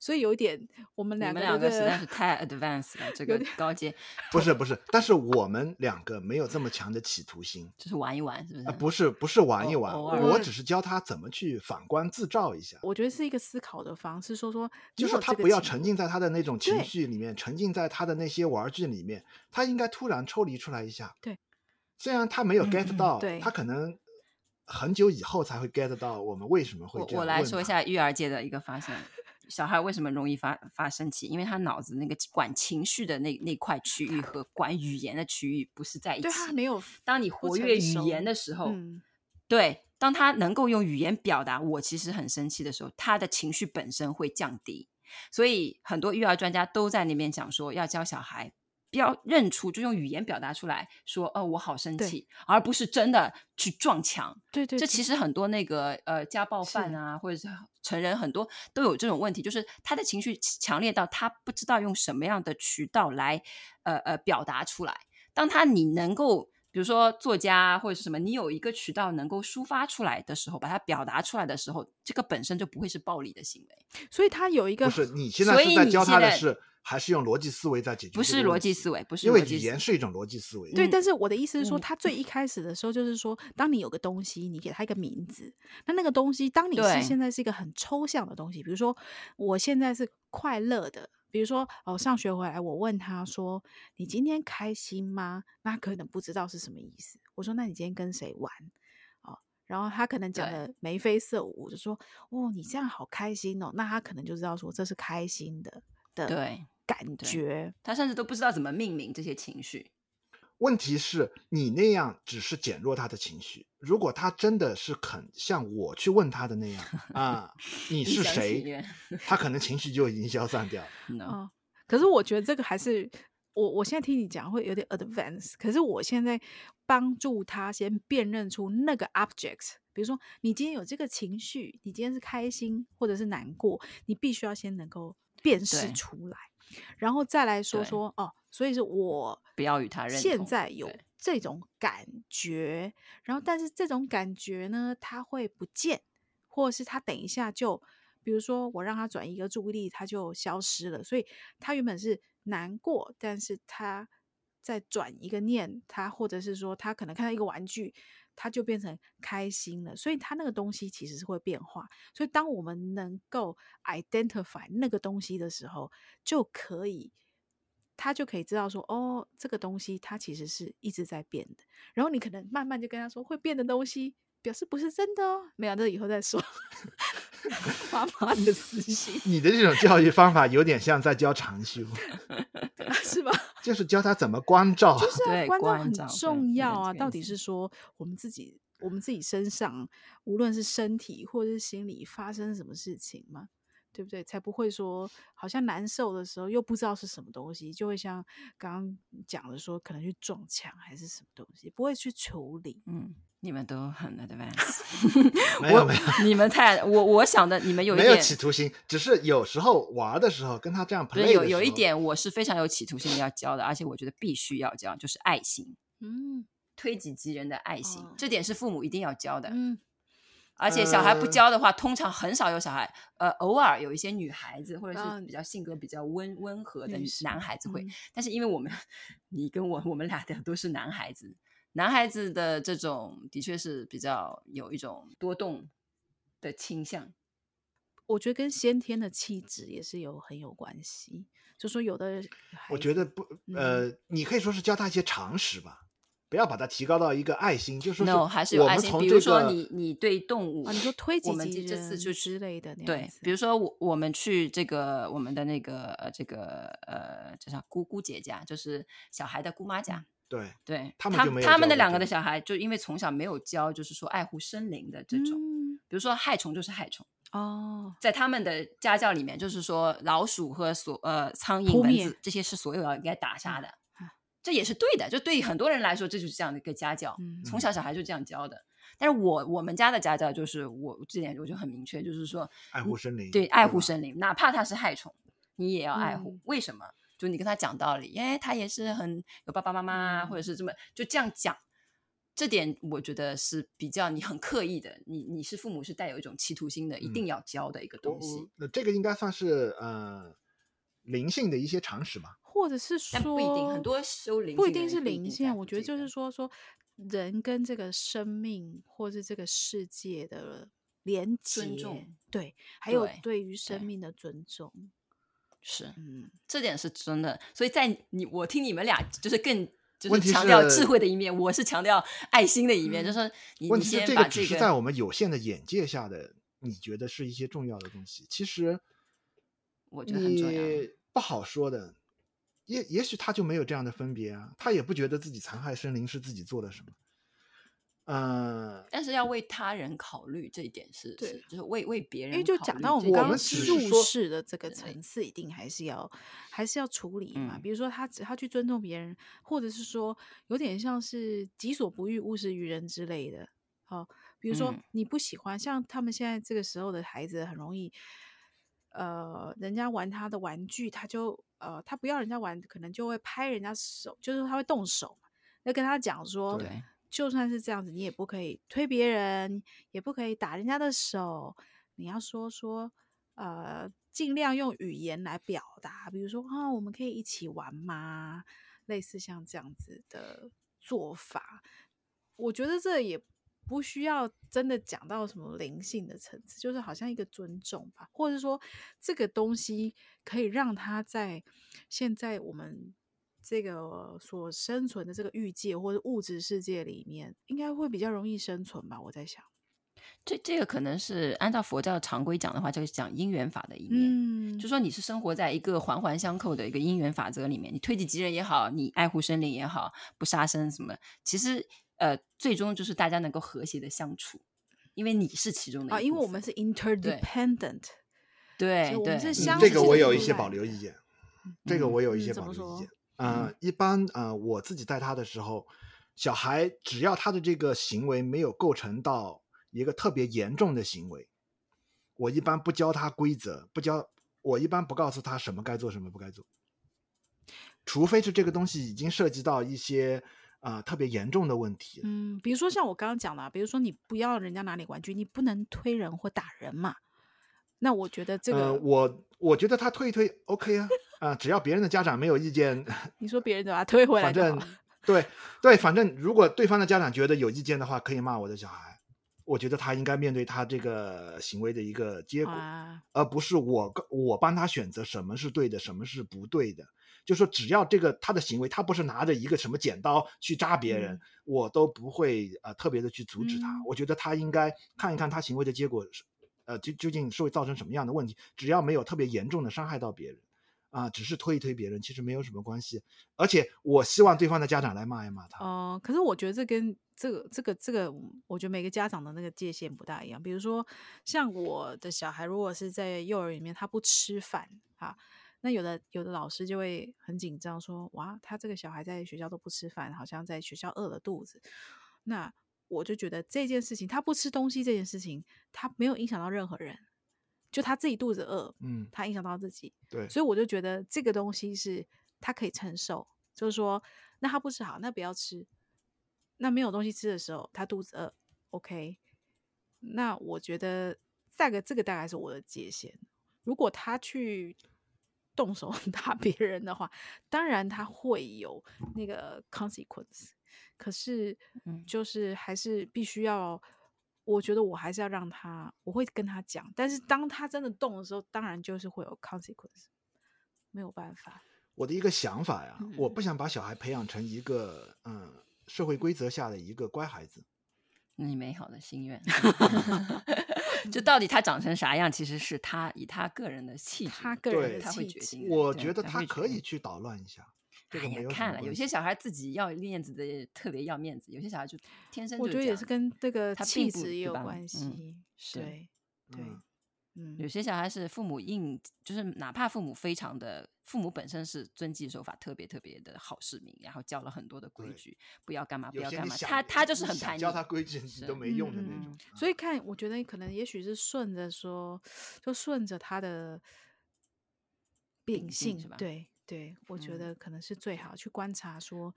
所以有一点我们两个你们两个实在是太 advanced 了，这个高阶不是不是，但是我们两个没有这么强的企图心就是玩一玩是不是、呃、不是不是玩一玩、哦、我只是教他怎么去反观自照一下，我觉得是一个思考的方式，说说就是他不要沉浸在他的那种情绪里面，沉浸在他的那些玩具里面，他应该突然抽离出来一下，对，虽然他没有 get 到、嗯、他可能很久以后才会 get 到我们为什么会这样问他。 我, 我来说一下育儿界的一个发现，小孩为什么容易发发生气，因为他脑子那个管情绪的那那块区域和管语言的区域不是在一起，对，他没有，当你活跃语言的时候、嗯、对，当他能够用语言表达我其实很生气的时候，他的情绪本身会降低。所以很多育儿专家都在那边讲说，要教小孩不要认出，就用语言表达出来说哦，我好生气，而不是真的去撞墙。 对, 对对，这其实很多那个呃家暴犯啊，或者是成人很多都有这种问题，就是他的情绪强烈到他不知道用什么样的渠道来呃呃表达出来。当他你能够比如说作家或者是什么，你有一个渠道能够抒发出来的时候，把它表达出来的时候，这个本身就不会是暴力的行为。所以他有一个，不是你现在是在教他的是还是用逻辑思维在解决，不是逻辑思维，不是逻辑思维，因为语言是一种逻辑思维。对，但是我的意思是说，他最一开始的时候就是说，当你有个东西，你给他一个名字，那那个东西，当你是现在是一个很抽象的东西，比如说我现在是快乐的。比如说哦，上学回来我问他说你今天开心吗，那可能不知道是什么意思，我说那你今天跟谁玩哦，然后他可能讲的眉飞色舞，就说哦你这样好开心哦，那他可能就知道说这是开心的的感觉，他甚至都不知道怎么命名这些情绪。问题是你那样只是减弱他的情绪，如果他真的是肯像我去问他的那样啊，你是谁他可能情绪就已经消散掉了。no. 哦、可是我觉得这个还是我我现在听你讲会有点 advanced， 可是我现在帮助他先辨认出那个 object， 比如说你今天有这个情绪，你今天是开心或者是难过，你必须要先能够辨识出来，然后再来说说哦，所以是我不要与他认同，现在有这种感觉，然后但是这种感觉呢它会不见，或者是他等一下就比如说我让他转移一个注意力他就消失了，所以他原本是难过，但是他再转一个念，他或者是说他可能看到一个玩具他就变成开心了，所以他那个东西其实是会变化。所以当我们能够 identify 那个东西的时候，就可以他就可以知道说哦，这个东西它其实是一直在变的，然后你可能慢慢就跟他说会变的东西表示不是真的哦，没有，这以后再说。妈妈的私心，你的这种教育方法有点像在教长修是吧，就是教他怎么关照，就是关照很重要啊。到底是说我们自己我们自己身上无论是身体或者是心理发生什么事情吗，对不对，才不会说好像难受的时候又不知道是什么东西，就会像刚刚讲的说可能去撞墙还是什么东西，不会去处理。嗯，你们都很 advanced。 没有没有，你们太我我想的，你们有一点没有企图心，只是有时候玩的时候跟他这样 play 的时候，有有一点我是非常有企图心要教的，而且我觉得必须要教，就是爱心。嗯，推己及人的爱心、哦、这点是父母一定要教的。嗯，而且小孩不教的话、呃、通常很少有小孩呃，偶尔有一些女孩子或者是比较性格比较温温和的男孩子会、嗯、但是因为我们你跟我我们俩的都是男孩子，男孩子的这种的确是比较有一种多动的倾向，我觉得跟先天的气质也是有很有关系，就说有的我觉得不呃、嗯，你可以说是教他一些常识吧，不要把它提高到一个爱心，就是说 no 还是有爱心、这个、比如说 你, 你对动物、啊、你说推己及人这次就之类的那对，比如说 我, 我们去这个我们的那个、呃、这个呃，就像姑姑姐家，就是小孩的姑妈家，对对，他们就没有 他, 他们的两个的小孩就因为从小没有教就是说爱护生灵的这种、嗯、比如说害虫就是害虫哦，在他们的家教里面就是说老鼠和所呃苍蝇蚊子这些是所有要应该打杀的、嗯，这也是对的，就对于很多人来说这就是这样的一个家教、嗯、从小小孩就这样教的。但是我我们家的家教就是我这点我就很明确，就是说爱护生灵，对，爱护生灵，哪怕他是害虫你也要爱护、嗯、为什么，就你跟他讲道理，因为他也是很有爸爸妈妈、嗯、或者是这么就这样讲，这点我觉得是比较你很刻意的，你你是父母是带有一种企图心的、嗯、一定要教的一个东西。那这个应该算是呃灵性的一些常识吧，或者是说不一定，很多修灵性不一定是灵性，我觉得就是说说人跟这个生命或是这个世界的连结，尊重，对，还有对于生命的尊重，是，嗯，这点是真的。所以在你我听你们俩就是更就是强调智慧的一面，我是强调爱心的一面，就是你问题是这个只是在我们有限的眼界下的，你觉得是一些重要的东西，其实我觉得很重要，不好说的。也也许他就没有这样的分别啊，他也不觉得自己残害生灵是自己做了什么，嗯，但是要为他人考虑这一点是，对，是就是为为别人考虑，因为就讲到我们刚刚入世的这个层次，一定还是要还是要处理嘛。嗯、比如说他他去尊重别人，或者是说有点像是己所不欲，勿施于人之类的。好，比如说你不喜欢、嗯、像他们现在这个时候的孩子，很容易，呃，人家玩他的玩具，他就呃他不要人家玩，可能就会拍人家手，就是他会动手。要跟他讲说。对，就算是这样子你也不可以推别人，也不可以打人家的手，你要说说呃，尽量用语言来表达，比如说、哦、我们可以一起玩吗，类似像这样子的做法。我觉得这也不需要真的讲到什么灵性的层次，就是好像一个尊重吧，或者说这个东西可以让他在现在我们这个所生存的这个欲界或者物质世界里面，应该会比较容易生存吧，我在想。这这个可能是按照佛教常规讲的话，就是讲因缘法的一面、嗯、就说你是生活在一个环环相扣的一个因缘法则里面，你推己及人也好，你爱护生灵也好，不杀生什么，其实呃，最终就是大家能够和谐的相处，因为你是其中的一部分、啊、因为我们是 interdependent， 对对，我们是相、嗯、这个我有一些保留意见、嗯、这个我有一些保留意见、嗯呃、一般、呃、我自己带他的时候，小孩只要他的这个行为没有构成到一个特别严重的行为，我一般不教他规则，不教，我一般不告诉他什么该做什么不该做，除非是这个东西已经涉及到一些、呃、特别严重的问题。嗯，比如说像我刚刚讲的，比如说你不要人家拿你玩具，你不能推人或打人嘛，那我觉得这个、呃、我我觉得他推一推 OK 啊呃、只要别人的家长没有意见，你说别人把他推回来就好，反正对对，反正如果对方的家长觉得有意见的话，可以骂我的小孩，我觉得他应该面对他这个行为的一个结果、啊、而不是我我帮他选择什么是对的什么是不对的，就说只要这个他的行为他不是拿着一个什么剪刀去扎别人、嗯、我都不会、呃、特别的去阻止他、嗯、我觉得他应该看一看他行为的结果、呃、究, 究竟是会造成什么样的问题，只要没有特别严重的伤害到别人啊，只是推一推别人，其实没有什么关系。而且我希望对方的家长来骂一骂他。哦、呃，可是我觉得这跟这个、这个、这个，我觉得每个家长的那个界限不大一样。比如说，像我的小孩，如果是在幼儿园里面他不吃饭啊，那有的有的老师就会很紧张说，哇，他这个小孩在学校都不吃饭，好像在学校饿了肚子。那我就觉得这件事情，他不吃东西这件事情，他没有影响到任何人。就他自己肚子饿，嗯，他影响到自己，对，所以我就觉得这个东西是他可以承受，就是说那他不吃好，那不要吃，那没有东西吃的时候他肚子饿 OK， 那我觉得这个这个大概是我的界限。如果他去动手打别人的话，当然他会有那个 consequence， 可是就是还是必须要，我觉得我还是要让他，我会跟他讲，但是当他真的动的时候，当然就是会有 consequence， 没有办法。我的一个想法呀、嗯、我不想把小孩培养成一个嗯社会规则下的一个乖孩子。你美好的心愿就到底他长成啥样，其实是他以他个人的气质，他个人的气质他会决定。我觉得他可以去捣乱一下，这个、哎呀，看了有些小孩自己要面子的，特别要面子；有些小孩就天生就这样。我觉得也是跟这个气质也有关系，嗯、是，对，嗯嗯、有些小孩是父母硬，就是哪怕父母非常的，父母本身是遵纪守法，特别特别的好市民，然后教了很多的规矩，不要干嘛，不要干嘛，他他就是很叛逆，教他规矩你都没用的那种。嗯嗯、所以看，我觉得可能也许是顺着说，就顺着他的秉性，是吧？对。对，我觉得可能是最好、嗯、去观察说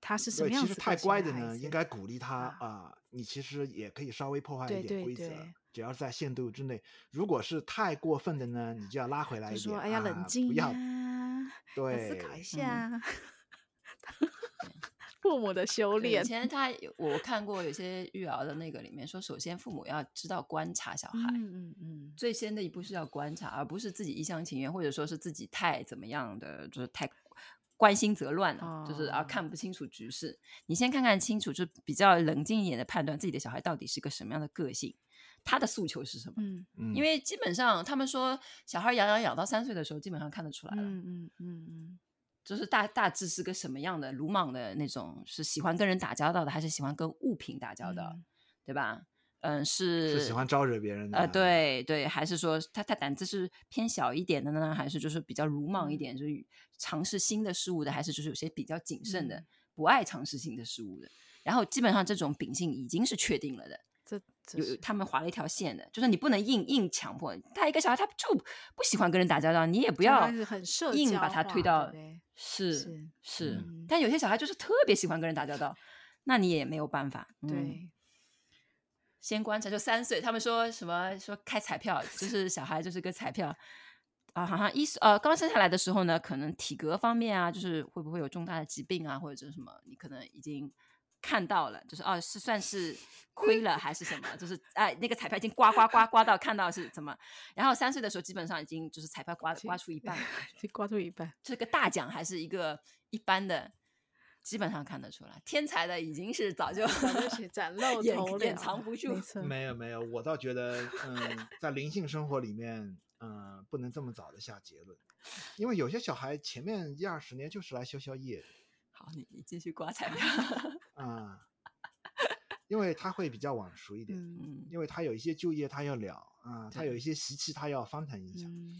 他是什么样子的。其实太乖的呢，应该鼓励他啊、呃，你其实也可以稍微破坏一点规则，对对对，只要在限度之内。如果是太过分的呢，你就要拉回来一点，就说哎呀，冷静啊，啊对，要思考一下。嗯父母的修炼，以前他我看过有些育儿的那个里面说，首先父母要知道观察小孩，嗯嗯嗯，最先的一步是要观察，而不是自己一厢情愿，或者说是自己太怎么样的，就是太关心则乱了、哦、就是啊看不清楚局势，你先看看清楚，就比较冷静一点的判断自己的小孩到底是个什么样的个性，他的诉求是什么、嗯、因为基本上他们说小孩养养养到三岁的时候基本上看得出来了，嗯嗯嗯嗯，就是大大致是个什么样的鲁莽的那种，是喜欢跟人打交道的还是喜欢跟物品打交道、嗯、对吧，嗯，是是喜欢招惹别人的、啊呃、对对，还是说他他胆子是偏小一点的呢，还是就是比较鲁莽一点、嗯、就是尝试新的事物的，还是就是有些比较谨慎的、嗯、不爱尝试新的事物的，然后基本上这种秉性已经是确定了的，这有他们划了一条线的，就是你不能硬硬强迫他，一个小孩他就不喜欢跟人打交道，你也不要硬把他推到，是 是, 是、嗯、但有些小孩就是特别喜欢跟人打交道，那你也没有办法、嗯、对，先观察，就三岁他们说什么说开彩票，就是小孩就是个彩票啊，好像一呃刚生下来的时候呢，可能体格方面啊，就是会不会有重大的疾病啊，或者什么你可能已经看到了，就是哦是算是亏了还是什么，就是哎那个彩票已经刮刮刮刮到看到是怎么，然后三岁的时候基本上已经就是彩票刮刮出一半，刮出一半，这个大奖还是一个一般的。基本上看得出来，天才的已经是早就展露头了，掩藏不住。没有没有，我倒觉得，嗯，在灵性生活里面，嗯，不能这么早的下结论，因为有些小孩前面一二十年就是来消消业。好，你你继续刮彩票。啊、嗯，因为他会比较晚熟一点，嗯、因为他有一些旧业他要了啊、嗯，他有一些习气他要翻腾一下。嗯，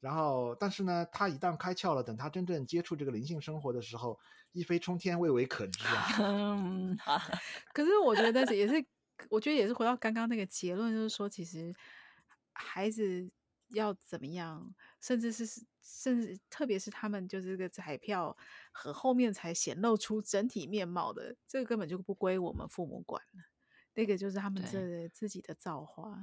然后但是呢他一旦开窍了，等他真正接触这个灵性生活的时候，一飞冲天未为可知啊。可是我觉得也是我觉得也是回到刚刚那个结论，就是说其实孩子要怎么样，甚至是甚至特别是他们就是这个彩票和后面才显露出整体面貌的，这个根本就不归我们父母管了，那个就是他们这自己的造化。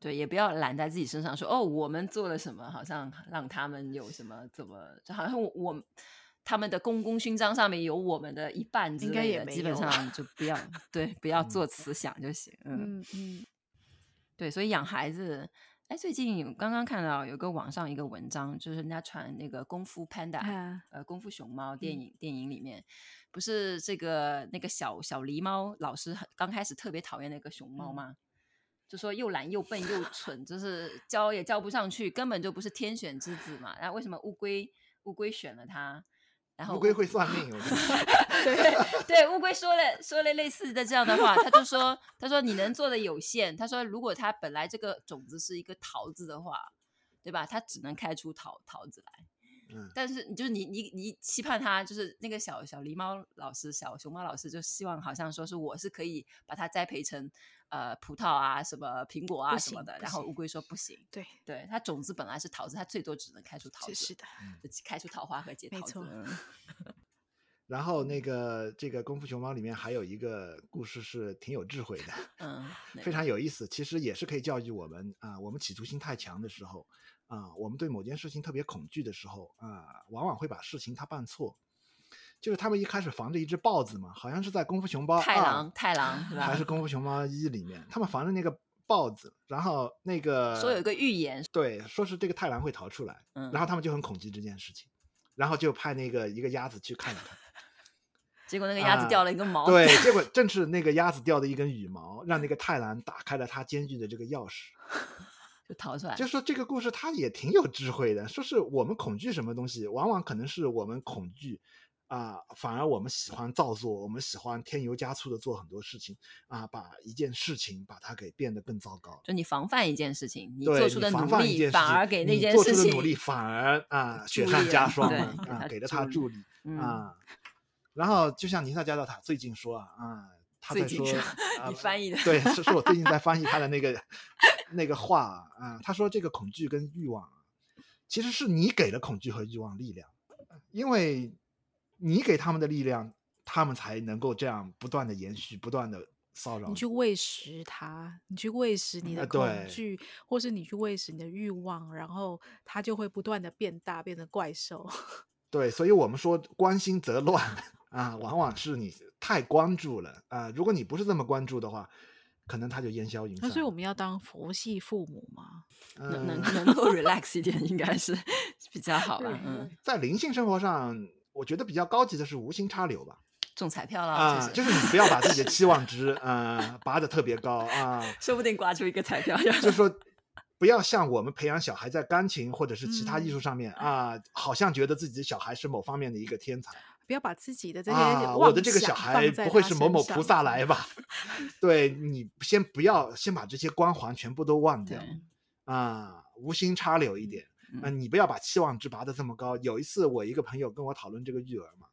对，也不要揽在自己身上说哦我们做了什么，好像让他们有什么怎么，就好像我我他们的公共勋章上面有我们的一半之类的，应该也没有，基本上就不要对不要做慈想就行。嗯 嗯, 嗯对，所以养孩子，哎，最近刚刚看到有个网上一个文章，就是人家传那个功夫 Panda、啊、呃功夫熊猫电影、嗯、电影里面不是这个那个小小狸猫老师刚开始特别讨厌那个熊猫吗、嗯，就说又懒又笨又蠢，就是教也教不上去，根本就不是天选之子嘛。然后为什么乌龟乌龟选了他？然后乌龟会算命，我对对，乌龟说了说了类似的这样的话，他就说他说你能做的有限，他说如果他本来这个种子是一个桃子的话，对吧？他只能开出桃桃子来。嗯、但是就是你你你期盼他，就是那个小小狸猫老师小熊猫老师就希望好像说是我是可以把它栽培成呃葡萄啊什么苹果啊什么的，然后乌龟说不行，对对，它种子本来是桃子，它最多只能开出桃子，是的，开出桃花和结桃子。然后那个这个功夫熊猫里面还有一个故事是挺有智慧的，嗯，非常有意思，其实也是可以教育我们啊、呃、我们企图心太强的时候啊、呃、我们对某件事情特别恐惧的时候啊、呃、往往会把事情它办错。就是他们一开始防着一只豹子嘛，好像是在功夫熊猫太郎太郎是吧，还是功夫熊猫一里面，他们防着那个豹子，然后那个说有一个预言，对，说是这个太郎会逃出来、嗯、然后他们就很恐惧这件事情，然后就派那个一个鸭子去看看，结果那个鸭子掉了一根毛、呃、对，结果正是那个鸭子掉的一根羽毛让那个太郎打开了他监狱的这个钥匙就逃出来。就说这个故事它也挺有智慧的，说是我们恐惧什么东西，往往可能是我们恐惧啊、呃，反而我们喜欢造作，我们喜欢添油加醋的做很多事情啊、呃，把一件事情把它给变得更糟糕。就你防范一件事情，你做出的努力反而给那件事情，你做出的努力反而啊、呃、雪上加霜了啊、呃，给了他助力啊、嗯呃。然后就像尼萨加道塔最近说啊、呃，他在说你翻译的、呃、对，是说我最近在翻译他的那个那个话啊、呃，他说这个恐惧跟欲望，其实是你给了恐惧和欲望力量，因为。你给他们的力量，他们才能够这样不断的延续，不断的骚扰你，去喂食它，你去喂食你的恐惧、嗯、或是你去喂食你的欲望，然后它就会不断的变大，变成怪兽。对，所以我们说关心则乱啊，往往是你太关注了啊，如果你不是这么关注的话，可能他就烟消云散。那所以我们要当佛系父母吗？嗯、能能够 relax 一点应该是比较好吧、啊嗯、在灵性生活上我觉得比较高级的是无心插柳吧，中彩票了啊、呃！就是你不要把自己的期望值、呃、拔得特别高啊、呃，说不定刮出一个彩票。就是说不要像我们培养小孩在钢琴或者是其他艺术上面、嗯、啊，好像觉得自己的小孩是某方面的一个天才，不要把自己的这些妄想放在他身上、啊、我的这个小孩不会是某某菩萨来吧对，你先不要先把这些光环全部都忘掉啊，无心插柳一点、嗯啊、你不要把期望值拔得这么高。有一次我一个朋友跟我讨论这个育儿嘛，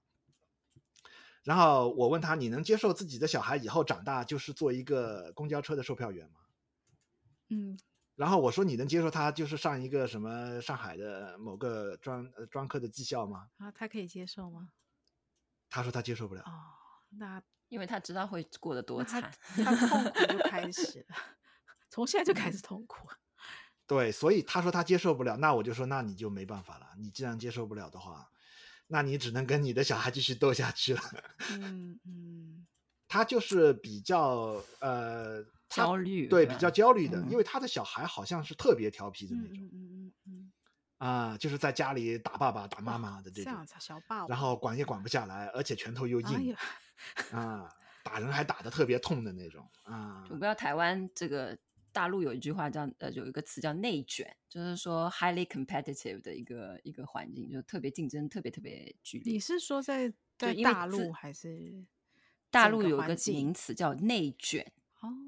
然后我问他，你能接受自己的小孩以后长大就是做一个公交车的售票员吗？嗯，然后我说你能接受他就是上一个什么上海的某个 专, 专科的技校吗？啊，他可以接受吗？他说他接受不了。哦，那因为他知道会过得多惨，他, 他痛苦就开始了从现在就开始痛苦、嗯、对，所以他说他接受不了，那我就说那你就没办法了，你既然接受不了的话，那你只能跟你的小孩继续斗下去了嗯嗯，他就是比较呃焦虑，对，比较焦虑的、嗯、因为他的小孩好像是特别调皮的那种、嗯嗯啊、就是在家里打爸爸打妈妈的这种、啊、小爸，然后管也管不下来，而且拳头又硬、哎啊、打人还打得特别痛的那种、啊、我不知道台湾这个大陆有一句话叫、呃、有一个词叫内卷，就是说 highly competitive 的一个一个环境，就特别竞争特别特别剧烈。你是说在在大陆还是？大陆有一个名词叫内卷，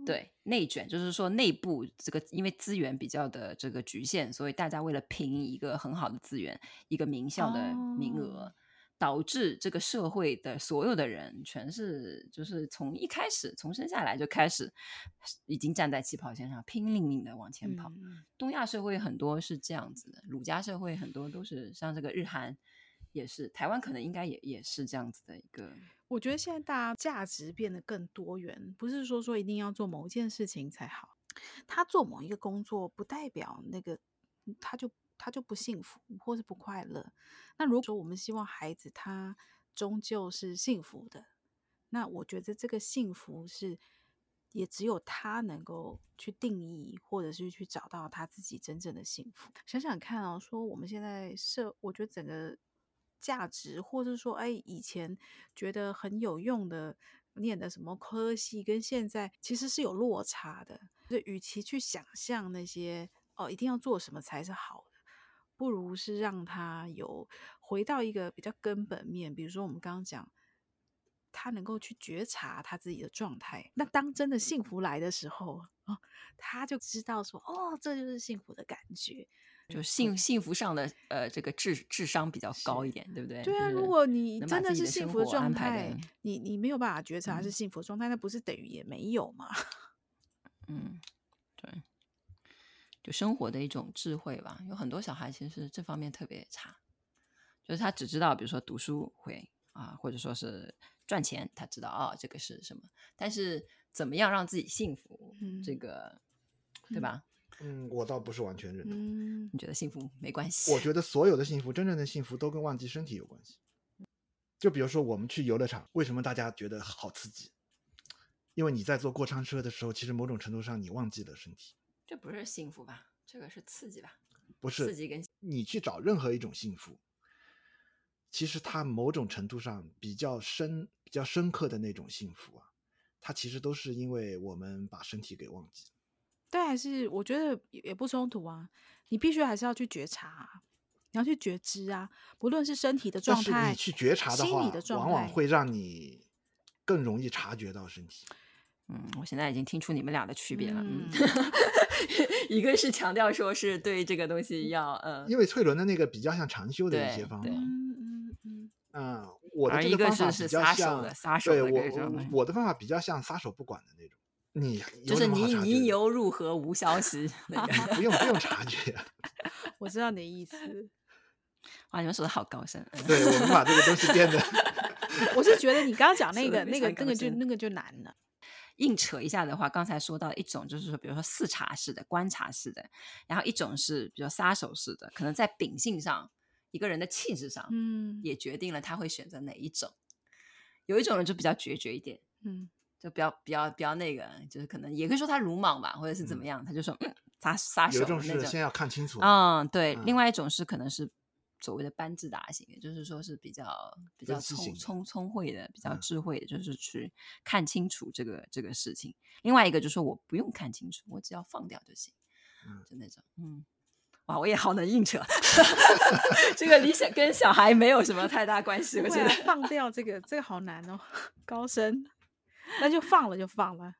对，内卷就是说内部这个因为资源比较的这个局限，所以大家为了拼一个很好的资源一个名校的名额、oh. 导致这个社会的所有的人全是就是从一开始从生下来就开始已经站在起跑线上拼命命的往前跑、嗯、东亚社会很多是这样子的，儒家社会很多都是像这个日韩也是，台湾可能应该 也, 也是这样子的一个。我觉得现在大家价值变得更多元，不是说说一定要做某件事情才好，他做某一个工作不代表那个他就他就不幸福或是不快乐。那如果说我们希望孩子他终究是幸福的，那我觉得这个幸福是也只有他能够去定义，或者是去找到他自己真正的幸福。想想看啊、哦，说我们现在社，我觉得整个价值，或是说哎，以前觉得很有用的念的什么科系跟现在其实是有落差的，所以与其去想象那些哦一定要做什么才是好的，不如是让他有回到一个比较根本面，比如说我们刚刚讲他能够去觉察他自己的状态，那当真的幸福来的时候、哦、他就知道说哦这就是幸福的感觉，就幸幸福上的呃，这个 智, 智商比较高一点，对不对？对啊，如果你真的是幸福的状态，的你你没有办法觉察是幸福的状态、嗯，那不是等于也没有嘛？嗯，对，就生活的一种智慧吧。有很多小孩其实这方面特别差，就是他只知道，比如说读书会啊，或者说是赚钱，他知道啊、哦、这个是什么，但是怎么样让自己幸福，嗯、这个对吧？嗯嗯，我倒不是完全认同、嗯、你觉得幸福没关系？我觉得所有的幸福，真正的幸福都跟忘记身体有关系。就比如说我们去游乐场，为什么大家觉得好刺激？因为你在坐过山车的时候，其实某种程度上你忘记了身体。这不是幸福吧？这个是刺激吧？不是刺激跟你去找任何一种幸福，其实它某种程度上比较深比较深刻的那种幸福啊，它其实都是因为我们把身体给忘记。但还是我觉得也不冲突啊，你必须还是要去觉察、啊、你要去觉知啊，不论是身体的状态，但是你去觉察的话，心理的状态往往会让你更容易察觉到身体。嗯，我现在已经听出你们俩的区别了、嗯、一个是强调说是对这个东西要、呃、因为翠伦的那个比较像禅修的一些方法，嗯，我的这个方法比较像撒手的，对， 我, 我的方法比较像撒手不管的那种。你就是你泥牛入河无消息不用不用察觉我知道你的意思。哇，你们说的好高深对，我们把这个东西变得我是觉得你刚刚讲那个那个那个就那个就难了。硬扯一下的话，刚才说到一种就是说比如说视察式的观察式的，然后一种是比如撒手式的，可能在秉性上一个人的气质上、嗯、也决定了他会选择哪一种。有一种人就比较决绝一点，嗯，就比较比较比较那个，就是可能也可以说他鲁莽吧，或者是怎么样，嗯、他就说、嗯、撒撒手那种。有一种是先要看清楚，嗯，对。嗯、另外一种是可能是所谓的班智达型，也就是说是比较比较聪聪聪慧的，比较智慧的，嗯、就是去看清楚这个这个事情。另外一个就是说我不用看清楚，我只要放掉就行。就那种嗯。哇，我也好能硬扯这个理想跟小孩没有什么太大关系我觉得放掉这个这个好难哦，高深，那就放了就放了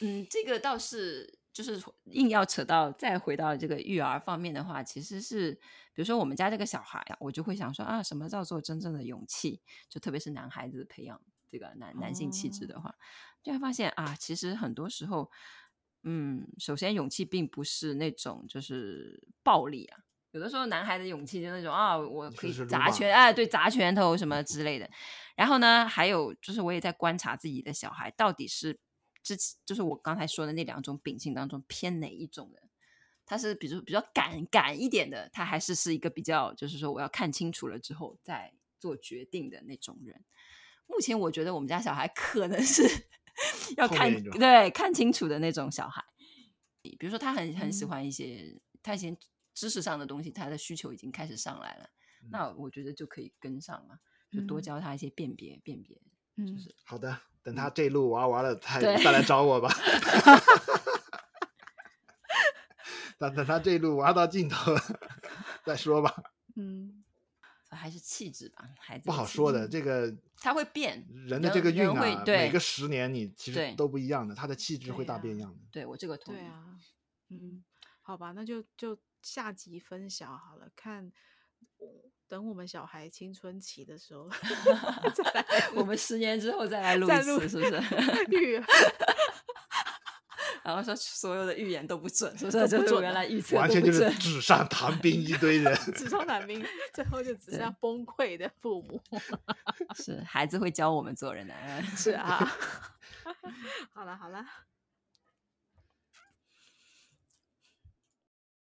嗯，这个倒是就是硬要扯到再回到这个育儿方面的话，其实是比如说我们家这个小孩啊，我就会想说啊，什么叫做真正的勇气，就特别是男孩子培养这个 男, 男性气质的话、哦、就会发现啊，其实很多时候嗯，首先勇气并不是那种就是暴力啊，有的时候男孩的勇气就那种啊，我可以砸拳哎，对，砸拳头什么之类的。然后呢，还有就是我也在观察自己的小孩到底是之就是我刚才说的那两种秉性当中偏哪一种的，他是比如比较敢敢一点的，他还是是一个比较就是说我要看清楚了之后再做决定的那种人。目前我觉得我们家小孩可能是要看对看清楚的那种小孩，比如说他很很喜欢一些、嗯、他以前知识上的东西，他的需求已经开始上来了、嗯、那我觉得就可以跟上了，就多教他一些辨别、嗯、辨别、就是、好的，等他这路玩完了、嗯、他再来找我吧等, 等他这路玩到尽头再说吧嗯，还是气质吧，孩子不好说的，这个他会变，人的这个运啊，每个十年你其实都不一样的，他的气质会大变样的。对,、啊、对我这个同意。对啊，嗯，好吧，那就就下集分享好了，看等我们小孩青春期的时候再来我们十年之后再来录一次是不是预然后说所有的预言都不准，是不是？就是原来预测完全就是纸上谈兵一堆人，纸上谈兵，最后就只剩崩溃的父母。是孩子会教我们做人的，是啊。好了好了。